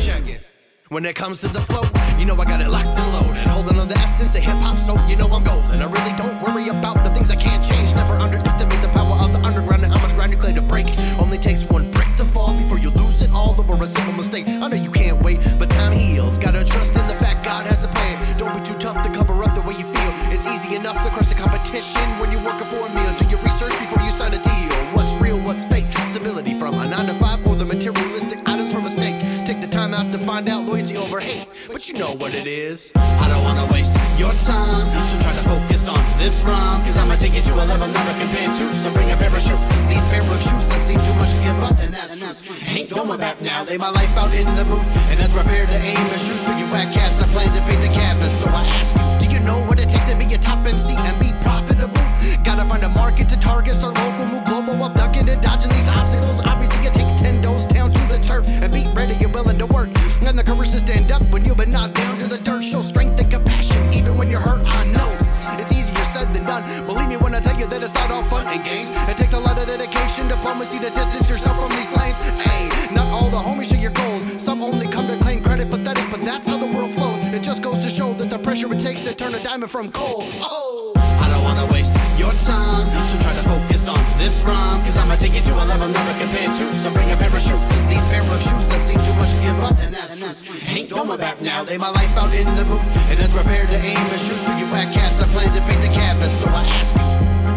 Check it. When it comes to the flow, you know I got it locked and loaded. Holding on the essence of hip-hop, so you know I'm golden. I really don't worry about the things I can't change. Never underestimate the power of the underground and how much ground you claim to break. Only takes one brick to fall before you lose it all over a simple mistake. I know you can't wait, but time heals. Gotta trust in the fact God has a plan. Don't be too tough to cover up the way you feel. It's easy enough to crush the competition when you're working for a meal. Do your research before you sign a deal. What's real, what's fake? Stability from a 9-to-5 or the materialistic items from a snake. Take the time out to find out loyalty over hate, but you know what it is. I don't wanna waste your time, so try to focus on this rhyme, cause I'ma take you to a level never compared to. So bring a parachute, cause these pair of shoes have seen too much to give up, and that's true. Ain't going back now, lay my life out in the booth, and as prepared to aim and shoot through you whack cats, I plan to paint the canvas. So I ask you, do you know what it takes to be a top MC and be profitable? Gotta find a market to target, so local, move global, while ducking and dodging these obstacles. Obviously it takes 10 dose towns to the turf, and be ready and willing to work, and the courage to stand up when you've been knocked down to the dirt. Show strength and compassion even when you're hurt. I know it's easier said than done, believe me when I tell you you that it's not all fun and games. It takes a lot of dedication, diplomacy to distance yourself from these lanes. Ayy, not all the homies share your goals. Some only come to claim credit, pathetic, but that's how the world flows. It just goes to show that the pressure it takes to turn a diamond from coal. Oh! I don't wanna waste your time, so try to focus on this rhyme, cause I'ma take you to a level never compared to. So bring a parachute, cause these pair of shoes have seen too much to give up, and that's true. Ain't going back now, lay my life out in the booth, and as prepared to aim and shoot through you whack cats. I plan to paint the canvas, so I ask you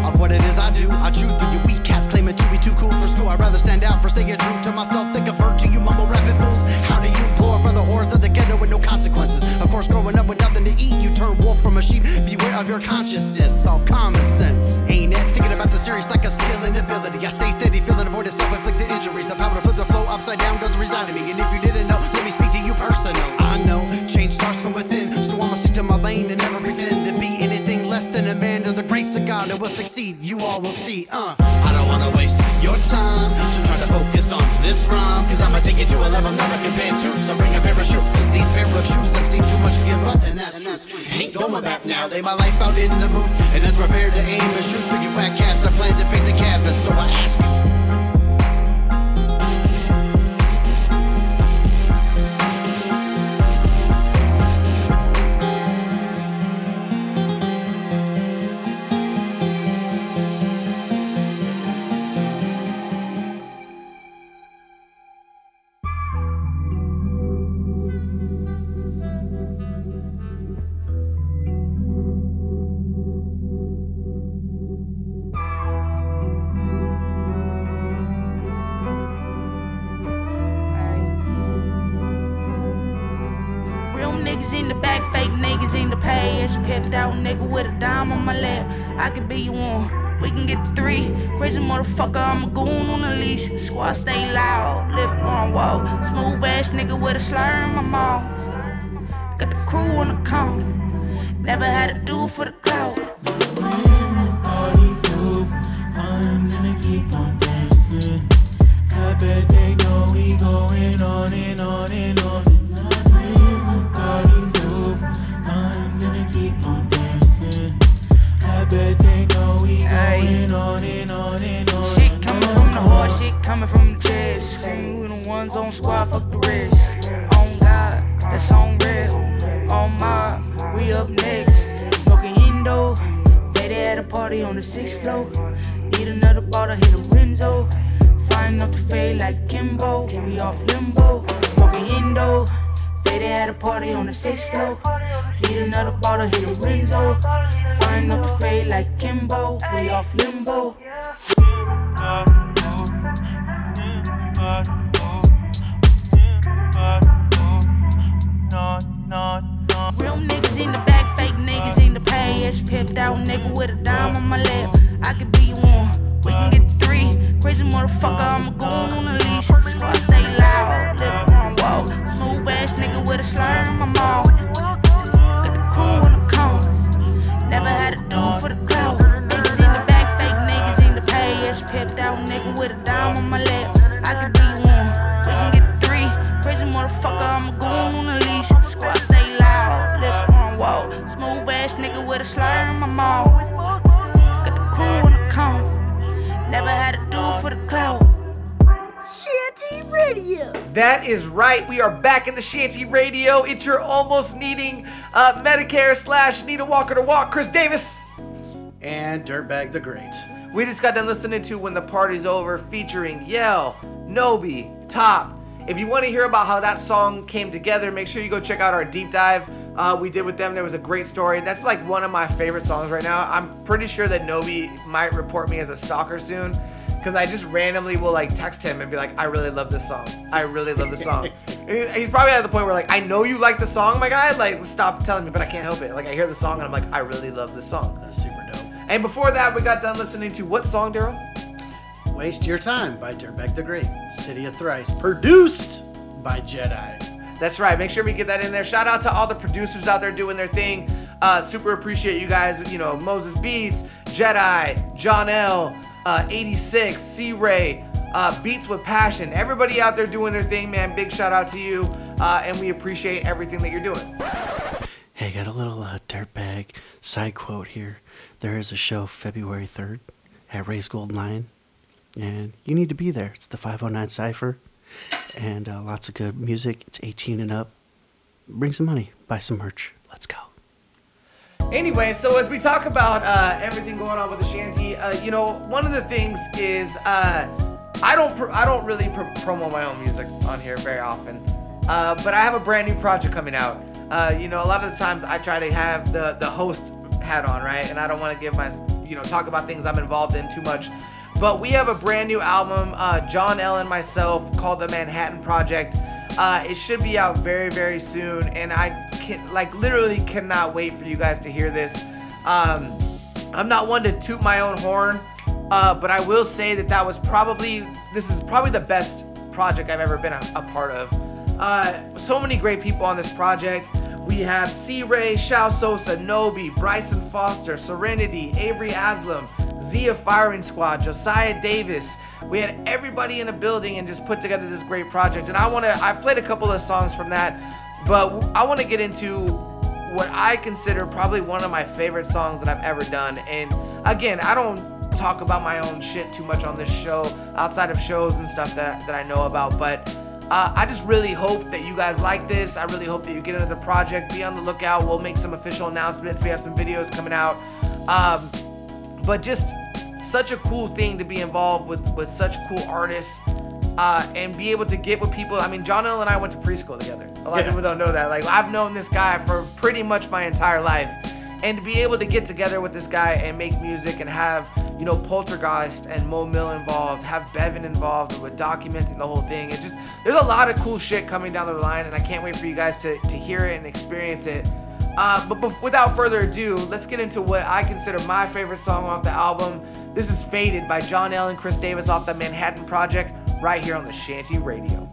of what it is I do. I chew through you weak cats, claiming to be too cool for school. I'd rather stand out for staying true to myself than convert to you mumble rapping fools. How do you pour for the horrors of the ghetto with no consequences? Of course, growing up with nothing to eat, you turn wolf from a sheep. Beware of your consciousness, all common sense, ain't it? Thinking about the series like a skill and ability. I stay steady, feeling avoid of self-inflicted injuries. The power to flip the flow upside down doesn't reside in me. And if you didn't know, let me speak to you personal. I know, change starts from within, so I'ma stick to my lane and never pretend to be anything less than a man of the grace of God that will succeed. You all will see, I don't wanna waste your time, so try to focus on this rhyme, cause I'ma take you to a level never compared to. So bring a parachute, cause these pair of shoes have seen too much to give up, and that's true. Ain't going back now, lay my life out in the booth, and as prepared to aim and shoot through you whack cats. I plan to paint the canvas, so I ask you. Motherfucker, I'm a goon on a leash. Squad stay loud, lip on wall. Smooth ass nigga with a slur in my mouth. Got the crew on the count. Never had to do for the clout. I'm gonna keep on dancing. I bet they know we going on and on and on. I'm gonna keep on dancing. I bet they know we going on and on and on. Shit coming from the heart, shit coming from the chest. Screw the ones on squad, fuck the rest. On God, that's on red. On my, we up next. Smoking Indo, they at a party on the 6th floor. Need another bottle, hit a Renzo. Flying up the fade like Kimbo, we off limbo. Smoking Indo, they at a party on the 6th floor. Need another bottle, hit a Renzo. Flying up the fade like Kimbo, we off limbo. Real niggas in the back, fake niggas in the past. Pipped out nigga with a dime on my lap. I could be one, we can get the three. Crazy motherfucker, I'm a goon on a leash. Squad stay loud, lip on wall. Smooth ass nigga with a slur in my mouth. Got the crew on the count. Never had a do for the clout. Niggas in the back, fake niggas in the past. Pipped out nigga with a dime on my lap. I could be one, we can get the three. Crazy motherfucker, I'm a goon on a leash. Squad stay loud, lip on wall. Smooth ass nigga with a slur in my mouth. Got the crew on the count. Never had a do for the clout. Shanty Radio. That is right. We are back in the Shanty Radio. It's your almost needing Medicare / need a walker to walk. Chris Davis and Dirtbag the Great. We just got done listening to When the Party's Over featuring Yell, Nobi, Top. If you want to hear about how that song came together, make sure you go check out our deep dive we did with them. There was a great story. That's like one of my favorite songs right now. I'm pretty sure that Nobi might report me as a stalker soon, because I just randomly will like text him and be like, I really love this song. I really love this song. He's probably at the point where like, I know you like the song, my guy. Like, stop telling me, but I can't help it. Like, I hear the song and I'm like, I really love this song. That's super dope. And before that, we got done listening to what song, Daryl? Waste Your Time by Dirtbag the Great. City of Thrice, produced by Jedi. That's right. Make sure we get that in there. Shout out to all the producers out there doing their thing. Super appreciate you guys. You know, Moses Beats, Jedi, John L, 86, C-Ray, Beats with Passion. Everybody out there doing their thing, man. Big shout out to you. And we appreciate everything that you're doing. Hey, got a little dirtbag side quote here. There is a show February 3rd at Raze Golden Lion, and you need to be there. It's the 509 Cypher, and lots of good music. It's 18 and up. Bring some money. Buy some merch. Let's go. Anyway, so as we talk about everything going on with the Shanty, you know, one of the things is I don't really promote my own music on here very often, but I have a brand new project coming out. You know, a lot of the times I try to have the host hat on, right? And I don't want to give my, you know, talk about things I'm involved in too much. But we have a brand new album, John L and myself, called The Manhattan Project. It should be out very, very soon. And I literally cannot wait for you guys to hear this. I'm not one to toot my own horn, but I will say that was probably, this is probably the best project I've ever been a part of. So many great people on this project. We have C-Ray, Shao Sosa, Nobi, Bryson Foster, Serenity, Avery Aslam, Z of Firing Squad, Josiah Davis. We had everybody in the building and just put together this great project. And I played a couple of songs from that, but I want to get into what I consider probably one of my favorite songs that I've ever done. And again, I don't talk about my own shit too much on this show, outside of shows and stuff that I know about, but I just really hope that you guys like this. I really hope that you get into the project. Be on the lookout. We'll make some official announcements. We have some videos coming out. But just such a cool thing to be involved with such cool artists and be able to get with people. I mean, John L and I went to preschool together. A lot of people don't know that. Like, I've known this guy for pretty much my entire life. And to be able to get together with this guy and make music and have, you know, Poltergeist and Mo Mill involved, have Bevan involved with documenting the whole thing. It's just, there's a lot of cool shit coming down the line, and I can't wait for you guys to hear it and experience it. But without further ado, let's get into what I consider my favorite song off the album. This is Faded by John L and Chris Davis off the Manhattan Project, right here on the Shanty Radio.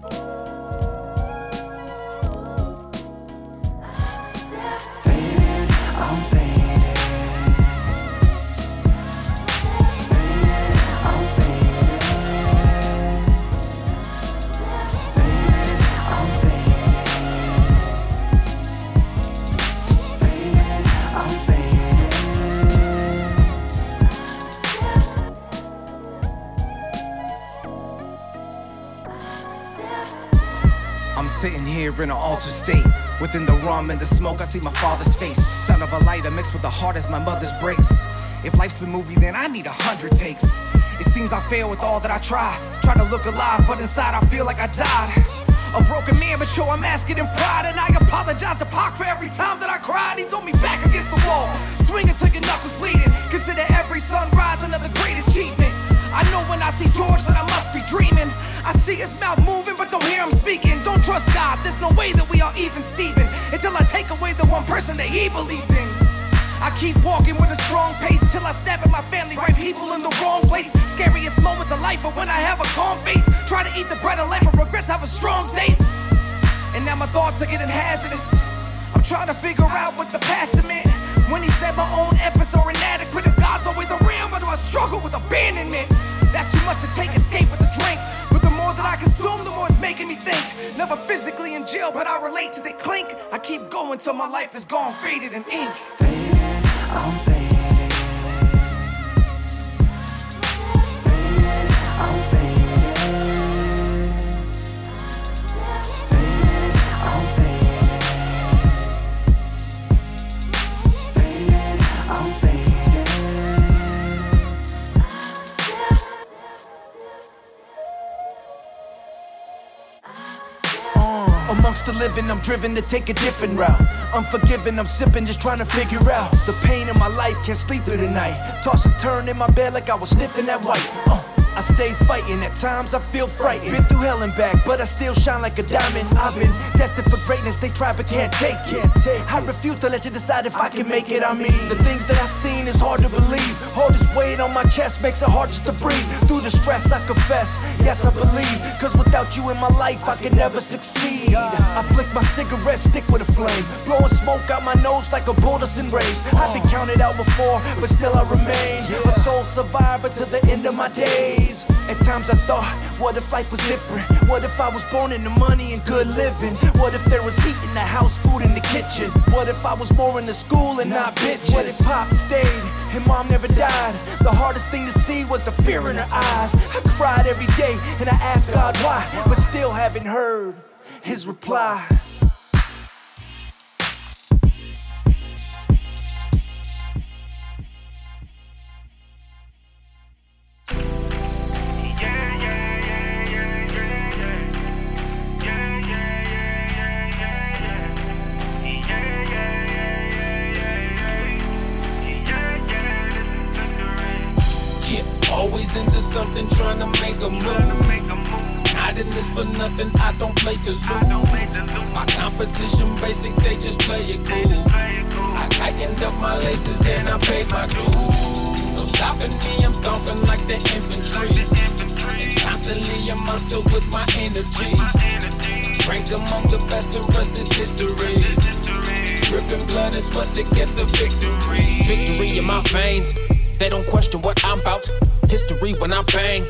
Sitting here in an altered state. Within the rum and the smoke, I see my father's face. Sound of a lighter mixed with the heart as my mother's breaks. If life's a movie, then I need 100 takes. It seems I fail with all that I try. Try to look alive, but inside I feel like I died. A broken man, but yo, I'm asking in pride. And I apologize to Pac for every time that I cried. He threw me back against the wall, swinging till your knuckles bleeding. Consider every sunrise another great achievement. I know when I see George that I must be dreaming. I see his mouth moving but don't hear him speaking. Don't trust God, there's no way that we are even Steven, until I take away the one person that he believed in. I keep walking with a strong pace till I snap at my family, right people in the wrong place. Scariest moments of life are when I have a calm face. Try to eat the bread of life but regrets have a strong taste. And now my thoughts are getting hazardous. I'm trying to figure out what the pastor meant when he said my own efforts are inadequate. If God's always around, why do I struggle with abandonment? That's too much to take, escape with a drink. But the more that I consume, the more it's making me think. Never physically in jail, but I relate to the clink. I keep going till my life is gone, faded in ink. Faded, I'm faded. Faded, I'm faded. Amongst the living, I'm driven to take a different route. Unforgiving, I'm sipping, just trying to figure out. The pain in my life, can't sleep through the night. Toss and turn in my bed like I was sniffing that white. I stay fighting, at times I feel frightened. Been through hell and back, but I still shine like a diamond. I've been destined for greatness, they try but can't take it. I refuse to let you decide if I can make it, I mean. The things that I've seen is hard to believe. All this weight on my chest makes it hard just to breathe. Through the stress I confess, yes I believe. Cause without you in my life I can never succeed. I flick my cigarette, stick with a flame. Blowing smoke out my nose like a bulldozer in Raze. I've been counted out before, but still I remain a sole survivor to the end of my days. days. At times I thought, what if life was different? What if I was born into money and good living? What if there was heat in the house, food in the kitchen? What if I was more into school and not bitches? What if Pop stayed and Mom never died? The hardest thing to see was the fear in her eyes. I cried every day and I asked God why, but still haven't heard his reply. Into something, trying to make a move. I didn't this for nothing, I don't play to lose. My competition basic, they just play it cool. I tightened up my laces, then I paid my dues. No stopping me, I'm stomping like the infantry. And constantly a monster with my energy. Rank among the best, the rest is history. Dripping blood and sweat to get the victory. Victory in my veins, they don't question what I'm about. History when I bang,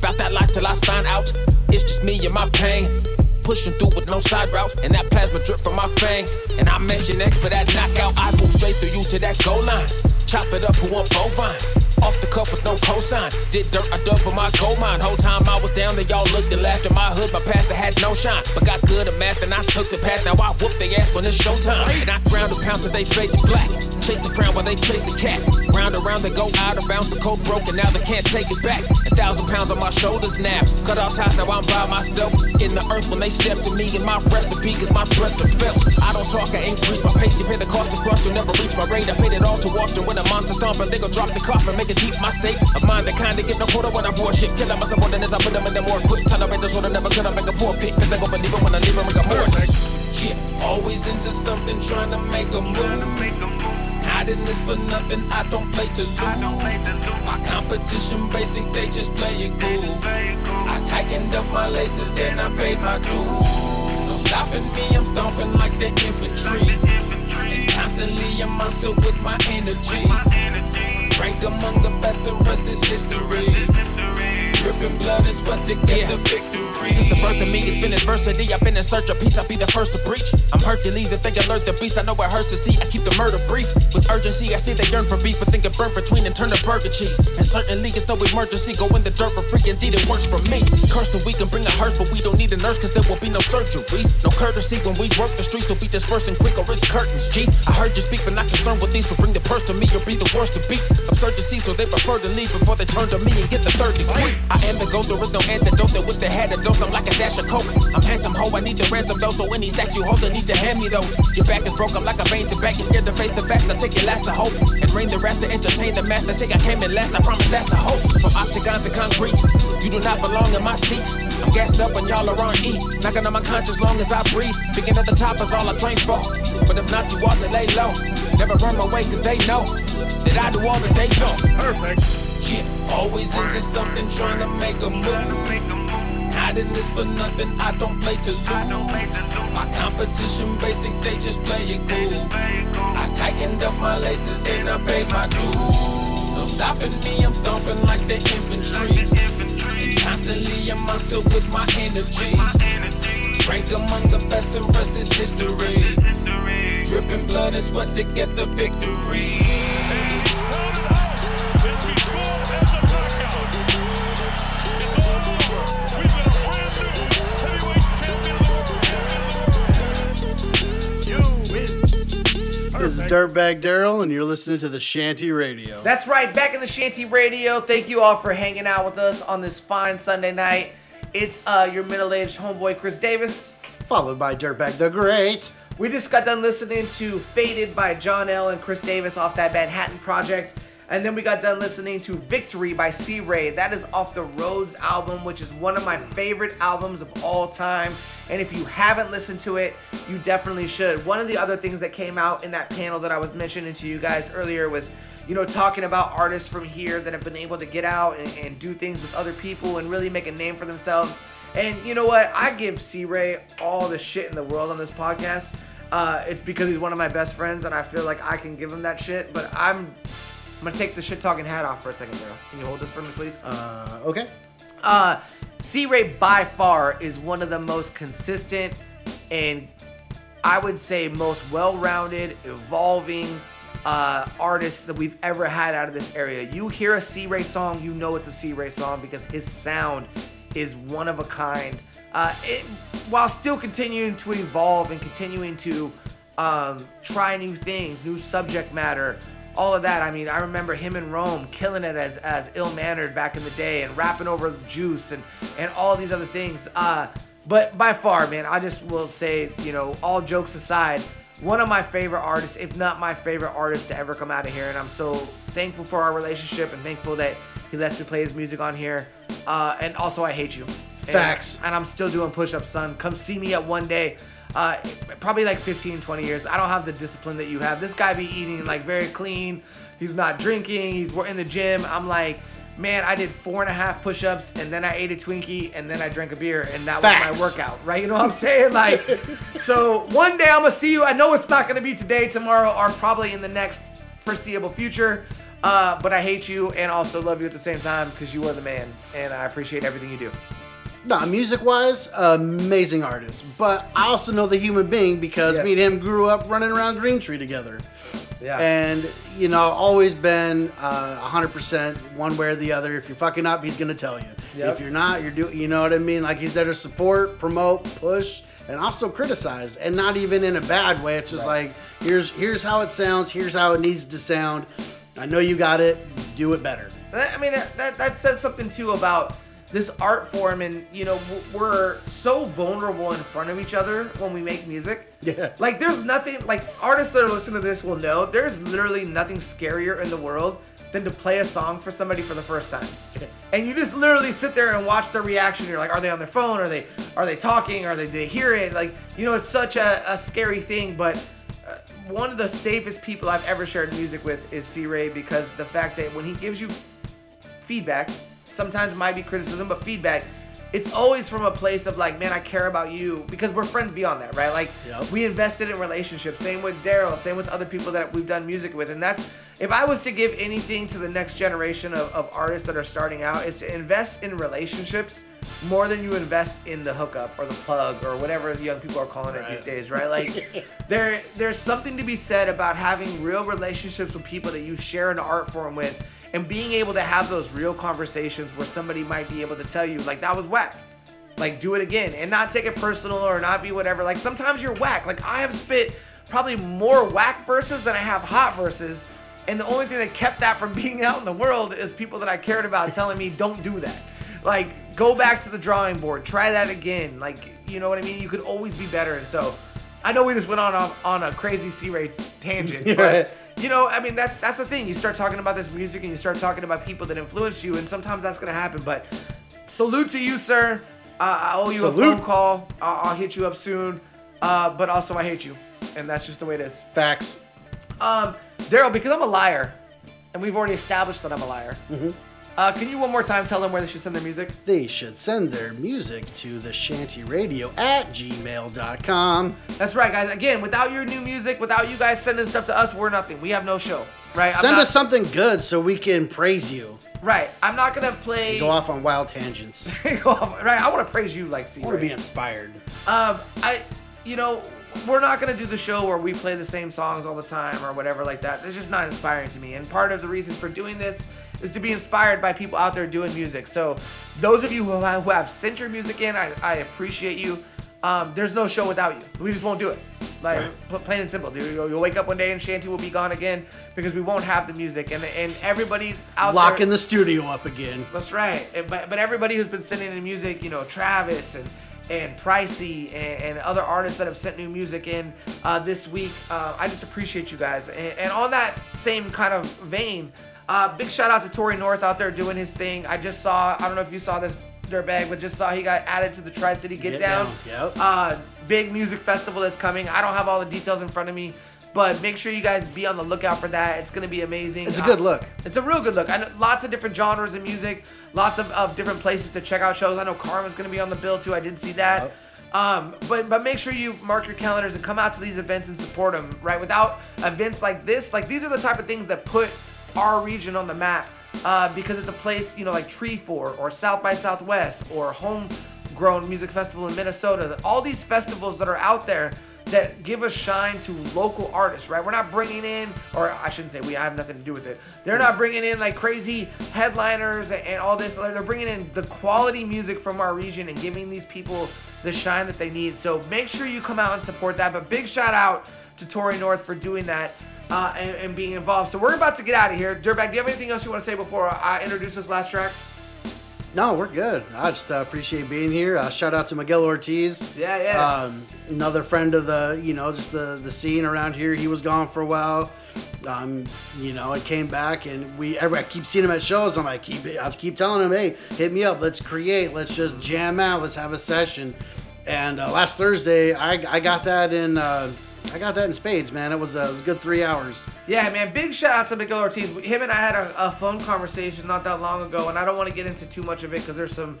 bout that life till I sign out. It's just me and my pain, pushing through with no side route. And that plasma drip from my fangs, and I mention X for that knockout. I move straight through you to that goal line, chop it up who want bovine. Off the cuff with no cosign, did dirt, I dug for my gold mine. Whole time I was down there, y'all looked and laughed at my hood. My pastor had no shine, but got good at math and I took the path. Now I whoop their ass when it's showtime. And I ground the pound till they faded black, chase the crown while they chase the cat. Round and round they go out of bounds, the code broken, now they can't take it back. 1,000 pounds on my shoulders now, cut off ties, now I'm by myself. In the earth when they step to me and my recipe, cause my breaths are felt. I don't talk, I increase my pace, you pay the cost of cross, you'll never reach my rate. I paid it all too often when a monster stomping, they gon' drop the coffin, make it deep my state of mind. They kinda give no quarter when I pour shit, killing my subordinates, I put them in the more quick. Tolerate the sort of never could I make a forfeit, cause they gon' believe it when I leave them, make a more. Yeah, always into something, trying to make a move. I didn't this for nothing, I don't play to lose. My competition basic, they just play it cool. I tightened up my laces, then I paid my dues. No stopping me, I'm stomping like the infantry. And constantly a monster with my energy. Rank among the best, the rest is history. Dripping blood is what to get the victory. Since the birth of me, it's been adversity. I've been in search of peace, I'll be the first to breach. I'm Hercules, if they alert the beast, I know it hurts to see. I keep the murder brief. With urgency, I see they yearn for beef, but think it burn between and turn to burger cheese. And certainly, it's no emergency. Go in the dirt for free, indeed it works for me. Curse the weak and bring a hearse, but we don't need a nurse, cause there will be no surgeries. No courtesy when we work the streets, will be dispersing quick or it's curtains, G. I heard you speak, but not concerned with these, so bring the purse to me, you'll be the worst of beats. Absurdancy, so they prefer to leave before they turn to me and get the third degree. I am the goat, there is no antidote, they wish they had a dose, I'm like a dash of coke. I'm handsome hoe, I need to ransom those, so any sack you hold, they need to hand me those. Your back is broke, I'm like a vein to back, you scared to face the facts, I take your last to hope. And rain the rats to entertain the master, say I came in last, I promise that's a hoax. From octagon to concrete, you do not belong in my seat. I'm gassed up and y'all are on E, knocking on my conscience long as I breathe. Being at the top is all I train for, but if not you ought to lay low. Never run my way cause they know that I do all that they don't. Perfect. Yeah, always into something, trying to make a move. I didn't this for nothing, I don't play to lose. My competition basic, they just play it cool. I tightened up my laces, then I paid my dues. No stopping me, I'm stomping like the infantry. And constantly a monster with my energy. Rank among the best, the rest is history. Dripping blood and sweat to get the victory. This is Dirtbag Daryl, and you're listening to the Shanty Radio. That's right, back in the Shanty Radio. Thank you all for hanging out with us on this fine Sunday night. It's your middle-aged homeboy, Chris Davis. Followed by Dirtbag the Great. We just got done listening to Faded by John L. and Chris Davis off that Manhattan Project. And then we got done listening to Victory by C-Ray. That is off the Rhodes album, which is one of my favorite albums of all time. And if you haven't listened to it, you definitely should. One of the other things that came out in that panel that I was mentioning to you guys earlier was, you know, talking about artists from here that have been able to get out and do things with other people and really make a name for themselves. And you know what? I give C-Ray all the shit in the world on this podcast. It's because he's one of my best friends and I feel like I can give him that shit. But I'm I'm gonna take the shit-talking hat off for a second, girl. Can you hold this for me, please? Okay. C-Ray by far is one of the most consistent and I would say most well-rounded, evolving artists that we've ever had out of this area. You hear a C-Ray song, you know it's a C-Ray song because his sound is one of a kind. While still continuing to evolve and continuing to try new things, new subject matter, all of that. I mean, I remember him in Rome killing it as Ill-Mannered back in the day and rapping over Juice and all these other things. But by far, man, I just will say, you know, all jokes aside, one of my favorite artists, if not my favorite artist to ever come out of here. And I'm so thankful for our relationship and thankful that he lets me play his music on here. And also, I hate you. Facts. And I'm still doing push-ups, son. Come see me at one day. Probably like 15, 20 years. I don't have the discipline that you have. This guy be eating like very clean. He's not drinking. He's in the gym. I'm like, man, I did 4.5 push-ups and then I ate a Twinkie and then I drank a beer and that Facts. Was my workout, right? You know what I'm saying? Like, so one day I'm going to see you. I know it's not going to be today, tomorrow, or probably in the next foreseeable future. But I hate you and also love you at the same time because you are the man and I appreciate everything you do. Nah, music-wise, amazing artist. But I also know the human being because yes. me and him grew up running around Green Tree together. Yeah. And, you know, always been 100% one way or the other. If you're fucking up, he's going to tell you. Yep. If you're not, you're doing, you know what I mean? Like, he's there to support, promote, push, and also criticize. And not even in a bad way. It's just right. like, here's how it sounds. Here's how it needs to sound. I know you got it. Do it better. I mean, that says something, too, about this art form, and you know, we're so vulnerable in front of each other when we make music. Yeah. Like, there's nothing, like, artists that are listening to this will know, there's literally nothing scarier in the world than to play a song for somebody for the first time. Yeah. And you just literally sit there and watch their reaction. You're like, are they on their phone? Are they talking? Do they hear it? Like, you know, it's such a scary thing, but one of the safest people I've ever shared music with is C-Ray, because the fact that when he gives you feedback, sometimes it might be criticism, but feedback, it's always from a place of like, man, I care about you, because we're friends beyond that, right? Like, yep. we invested in relationships. Same with Daryl, same with other people that we've done music with. And that's, if I was to give anything to the next generation of artists that are starting out, is to invest in relationships more than you invest in the hookup or the plug or whatever the young people are calling right. it these days, right? Like, there's something to be said about having real relationships with people that you share an art form with. And being able to have those real conversations where somebody might be able to tell you, like, that was whack. Like, do it again. And not take it personal or not be whatever. Like, sometimes you're whack. Like, I have spit probably more whack verses than I have hot verses. And the only thing that kept that from being out in the world is people that I cared about telling me, don't do that. Like, go back to the drawing board. Try that again. Like, you know what I mean? You could always be better. And so, I know we just went on a crazy C-Ray tangent. Yeah. But, you know, I mean, that's the thing. You start talking about this music and you start talking about people that influence you, and sometimes that's going to happen. But salute to you, sir. I owe you a phone call. I'll hit you up soon. But also, I hate you. And that's just the way it is. Facts. Daryl, because I'm a liar, and we've already established that I'm a liar, mm-hmm. Can you one more time tell them where they should send their music? They should send their music to theshantyradio@gmail.com. That's right, guys. Again, without your new music, without you guys sending stuff to us, we're nothing. We have no show, right? Send us something good so we can praise you. Right. I'm not going to play... Go off on wild tangents. Right. I want to praise you like C-Ray. I want to be inspired. You know... We're not going to do the show where we play the same songs all the time or whatever like that. It's just not inspiring to me. And part of the reason for doing this is to be inspired by people out there doing music. So those of you who have sent your music in, I appreciate you. There's no show without you. We just won't do it. Like, plain and simple, dude. You'll wake up one day and Shanty will be gone again because we won't have the music. And everybody's out there. Locking the studio up again. That's right. But everybody who's been sending in music, you know, Travis and Pricey and other artists that have sent new music in this week. I just appreciate you guys. And on that same kind of vein, big shout out to Tory North out there doing his thing. I don't know if you saw this, Dirtbag, but just saw he got added to the Tri-City Get Down. Yep. Big music festival that's coming. I don't have all the details in front of me, but make sure you guys be on the lookout for that. It's going to be amazing. It's a good look. It's a real good look. I know lots of different genres of music, lots of different places to check out shows. I know Karma's going to be on the bill, too. I did see that. Yep. But make sure you mark your calendars and come out to these events and support them, right? Without events like this, like, these are the type of things that put our region on the map, because it's a place, you know, like Tree Fort or South by Southwest or Homegrown Music Festival in Minnesota. All these festivals that are out there that give a shine to local artists, right? We're not bringing in, or I shouldn't say we, I have nothing to do with it. They're not bringing in like crazy headliners and all this. They're bringing in the quality music from our region and giving these people the shine that they need. So make sure you come out and support that. But big shout out to Tory North for doing that and being involved. So we're about to get out of here. Dirtbag, do you have anything else you want to say before I introduce this last track? No, we're good. I just appreciate being here. Shout out to Miguel Ortiz. Yeah. Another friend of the, you know, just the scene around here. He was gone for a while. You know, I came back and I keep seeing him at shows. I'm like, I keep telling him, hey, hit me up. Let's create. Let's just jam out. Let's have a session. And last Thursday, I got that in. I got that in spades, man. It was a good 3 hours. Yeah, man. Big shout out to Miguel Ortiz. Him and I had a phone conversation not that long ago, and I don't want to get into too much of it because there's some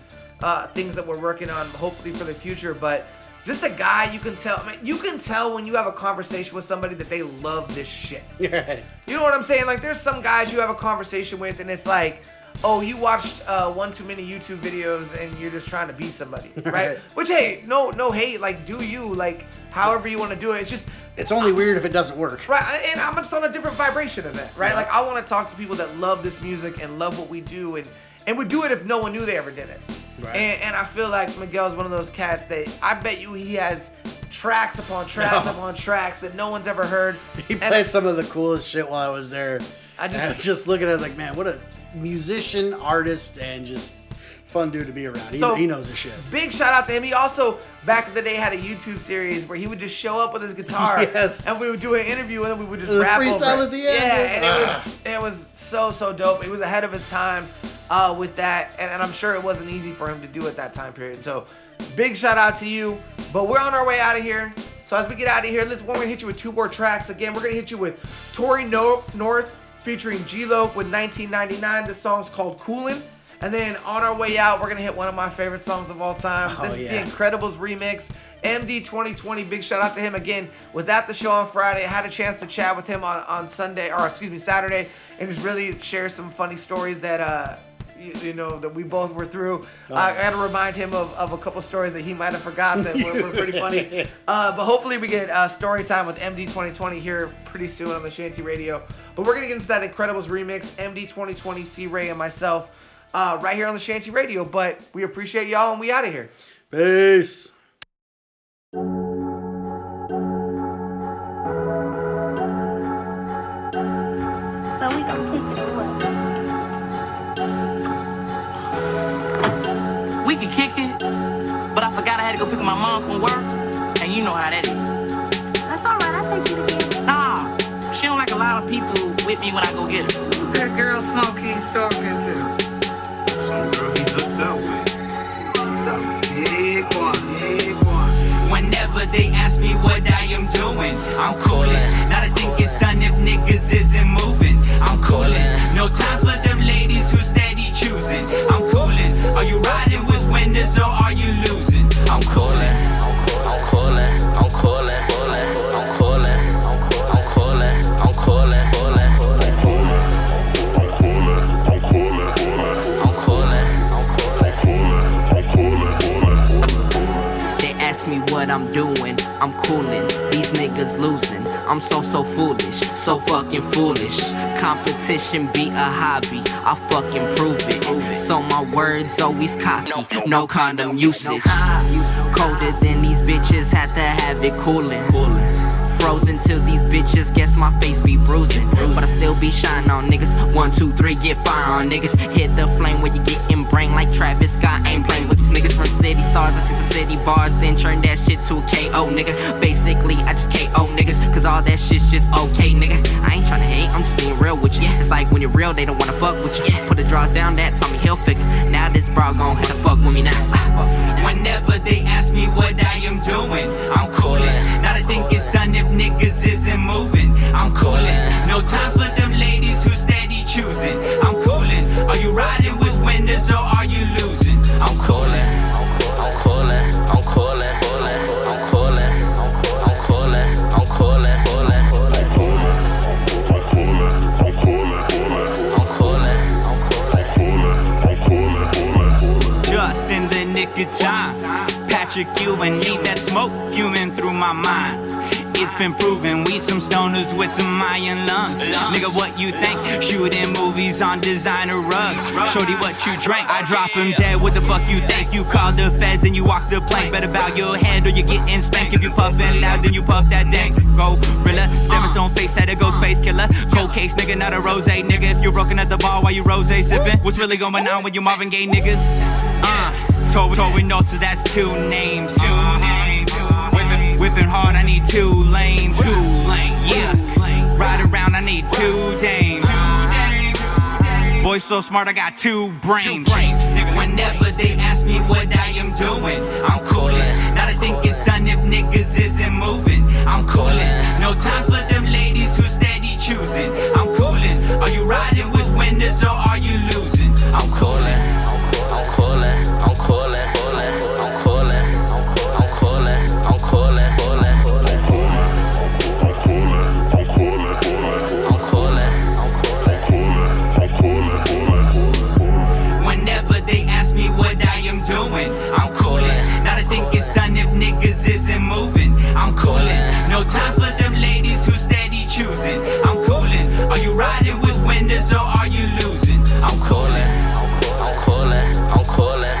things that we're working on, hopefully for the future. But just a guy, you can tell. I mean, you can tell when you have a conversation with somebody that they love this shit. Right. You know what I'm saying? Like, there's some guys you have a conversation with, and it's like, oh, you watched one too many YouTube videos and you're just trying to be somebody, right? Which, hey, no hate. Like, do you, like, however you want to do it. It's just... it's only weird if it doesn't work. Right, and I'm just on a different vibration of that, right? Yeah. Like, I want to talk to people that love this music and love what we do and would do it if no one knew they ever did it. Right. And I feel like Miguel's one of those cats that I bet you he has tracks upon tracks upon tracks that no one's ever heard. He played some of the coolest shit while I was there. I was just looking at it like, man, what a... musician, artist, and just fun dude to be around. He knows the shit. Big shout out to him. He also, back in the day, had a YouTube series where he would just show up with his guitar. Yes. And we would do an interview and then we would just rap freestyle over at the end. Yeah, and it was so dope. He was ahead of his time with that, and I'm sure it wasn't easy for him to do at that time period. So big shout out to you. But we're on our way out of here. So as we get out of here, we're gonna hit you with two more tracks. Again, we're gonna hit you with Tory North featuring G-Lo with 1999. The song's called Coolin'. And then on our way out, we're going to hit one of my favorite songs of all time. This is the Incredibles remix. MD2020, big shout out to him again. Was at the show on Friday. Had a chance to chat with him on Saturday. And just really share some funny stories that... you know, that we both were through. I had to remind him of a couple stories that he might have forgot that were pretty funny. But hopefully we get story time with MD2020 here pretty soon on the Shanty Radio. But we're going to get into that Incredibles remix, MD2020, C-Ray, and myself, right here on the Shanty Radio. But we appreciate y'all, and we out of here. Peace. We could kick it, but I forgot I had to go pick my mom from work, and you know how that is. That's all right, I'll take you to get her. Nah, she don't like a lot of people with me when I go get her. Who's that girl Smokey's talking to? Some girl he looked up with. The big one. Whenever they ask me what I am doing, I'm coolin'. Now I think it's done if niggas isn't moving. I'm coolin'. No time for them ladies who steady choosing. I'm coolin'. Are you riding with winners or are you losing? I'm coolin'. I'm coolin'. I'm coolin'. I'm coolin'. I'm coolin'. I'm coolin'. I'm coolin'. I'm coolin'. I'm coolin'. I'm coolin'. I'm coolin'. They ask me what I'm doing. I'm coolin'. These niggas losing. I'm so foolish, so fucking foolish. Competition be a hobby, I fucking prove it. So my words always cocky, no condom usage. Colder than these bitches, had to have it coolin'. Frozen till these bitches, guess my face be bruising. But I still be shine on niggas, 1, 2, 3, get fire on niggas. Hit the flame where you gettin' brain like Travis Scott, ain't playing with these niggas from city stars. I took the city bars, then turn that shit to a KO, nigga. Basically, I just KO niggas, cause all that shit's just okay, nigga. I ain't tryna hate, I'm just being real with you. It's like when you're real, they don't wanna fuck with you. Put the draws down, that Tommy Hilfiger. Now this bra gon' have to fuck with me now. Whenever they ask me what I am doing, I'm coolin'. Now they think it's done if niggas isn't moving. I'm coolin'. No time for them ladies who steady choosing. I'm coolin'. Are you riding with winners or are you losing? I'm coolin'. I'm coolin'. I'm coolin'. I'm coolin'. I'm coolin'. I'm coolin'. I'm coolin'. I'm coolin'. I'm coolin'. electric you and need that smoke fuming through my mind. It's been proven we some stoners with some iron lungs. Nigga, what you think? Shooting movies on designer rugs. Shorty, what you drank? I drop him dead. What the fuck you think? You call the feds and you walk the plank. Better bow your head or you're getting spanked. If you puffin' loud, then you puff that dank. Gorilla, stammers on face, had a ghost face killer. Cold case, nigga, not a rose, nigga. If you're broken at the bar while you rose sippin', what's really going on with you Marvin Gaye niggas? Tory North, so that's two names. Whipping hard, I need two lanes. Two lanes, yeah. Ride around, I need two dames. Boy, so smart, I got two brains. Whenever they ask me what I am doing, I'm coolin'. Not a thing is done if niggas isn't moving. I'm coolin'. No time for them ladies who steady choosing. I'm coolin'. Are you riding with winners or are you losing? I'm coolin'. I'm coolin'. I'm coolin'. I'm coolin', not a thing is done if niggas isn't moving. I'm coolin', no time for them ladies who steady choosing. I'm coolin', are you riding with winners or are you losing? I'm coolin', I'm coolin', I'm coolin'.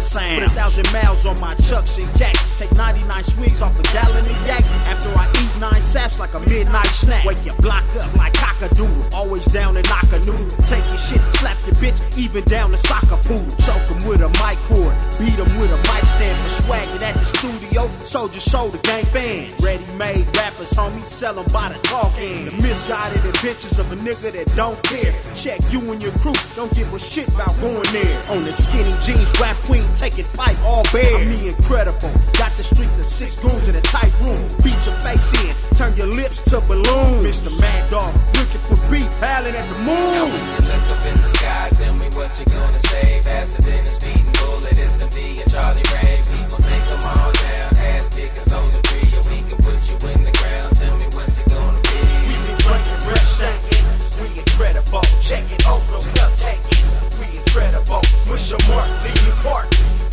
Sound. 1,000 miles on my chucks and jacks. Take 99 swigs off a gallon of yak. After I eat 9 saps like a midnight snack. Wake your block up like cockadoodle. Always down and knock a noodle. Take your shit, slap your bitch, even down the soccer poodle. Choke him with a mic cord, beat him with a mic stand. For swaggin' at the studio, soldier shoulder gang fans. Ready-made rappers, homies, sell them by the talkin'. The misguided adventures of a nigga that don't care. Check you and your crew, don't give a shit about going there. On the skinny jeans, rap queen, taking pipe all bare. I'm the incredible, got the street to 6 goons in a tight room. Beat your face in, turn your lips to balloons. Mr. Mad Dog, looking for beef, howling at the moon. Now when you look up in the sky, tell me what you're gonna say. Faster than a speeding bullet, it's MD and Charlie Ray. We gon' take them all down, ass kicking, soldier free. Or we can put you in the ground, tell me what's it gonna be. We been drinking, rest shaking, we incredible. Check it, oh, no cup taking, we incredible. Wish your mark, leave your part.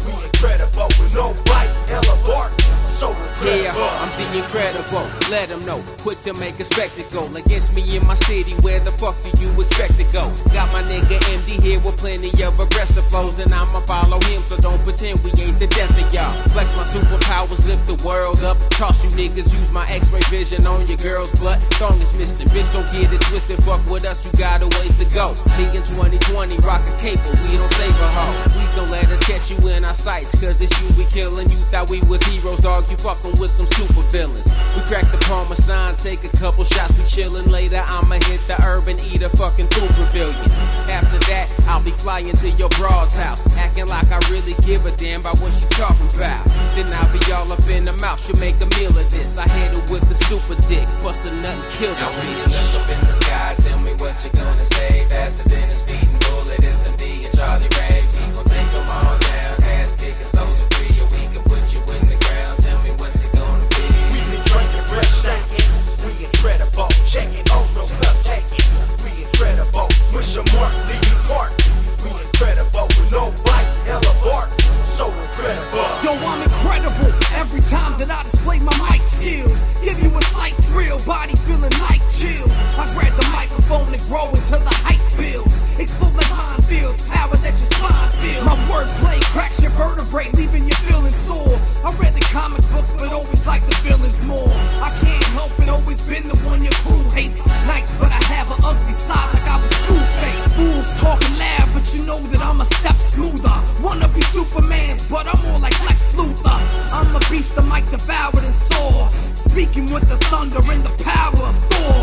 We incredible, with no right, hella bark. So incredible. Yeah, I'm the incredible, let them know. Quick to make a spectacle against me in my city, where the fuck do you expect to go? Got my nigga MD here with plenty of aggressive foes, and I'ma follow him, so don't pretend we ain't the death of y'all. Flex my superpowers, lift the world up. Toss you niggas, use my x-ray vision on your girl's blood. Song is missing, bitch, don't get it twisted. Fuck with us, you got a ways to go. Thinking 2020, rock a cape, but we don't save a hoe. Please don't let us catch you in our sights, cause it's you we killing. You thought we was heroes, dog, you fucking with some super villains. We crack the parmesan, take a couple shots, we chillin'. Later I'ma hit the urban, eat a fucking food pavilion. After that, I'll be flying to your broad's house, acting like I really give a damn about what she talking about. Then I'll be all up in the mouth, she'll make a meal of this. I hit her with the super dick, bust a nut and kill the bitch. Now when you look up in the sky, tell me what you're gonna say. Faster than a speeding bullet, it's MD and Charlie Ray. We gon' take them all down. Soldier free, or we can put you in the ground. Tell me what's it gonna be. We been drinking, breath stankin', we incredible. Check it, oh no, incredible. Yo, I'm incredible. Every time that I display my mic skills, give you a slight thrill, body feeling like chills. I grab the microphone and grow until the hype builds. Explode like minefields, power that your spine feels. My wordplay cracks your vertebrae, leaving you feeling sore. I read the comic books, but always like the villains more. I can't help it, always been the one your crew hates. Nice, but I have an ugly side like I was Two-Faced. Fools talking loud, but you know that I'm a step smoother. Wanna be Superman's, but I'm more like Lex Luthor. I'm a beast the mic devoured and saw. Speaking with the thunder and the power of Thor.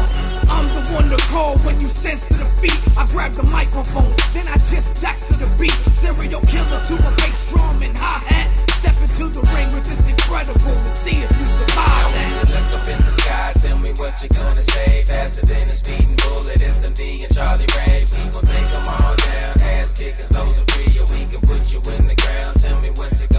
I'm the one to call when you sense the defeat. I grab the microphone, then I just dax to the beat. Serial killer to a bass drum and hi-hat. Step into the ring with this incredible and see if you survive that. Now when you look up in the sky, tell me what you're gonna say. Faster than a speeding bullet, it's MD and Charlie Ray. We gon' take them all down, ass kickers, those are free. Or we can put you in the ground, tell me what you're gonna say.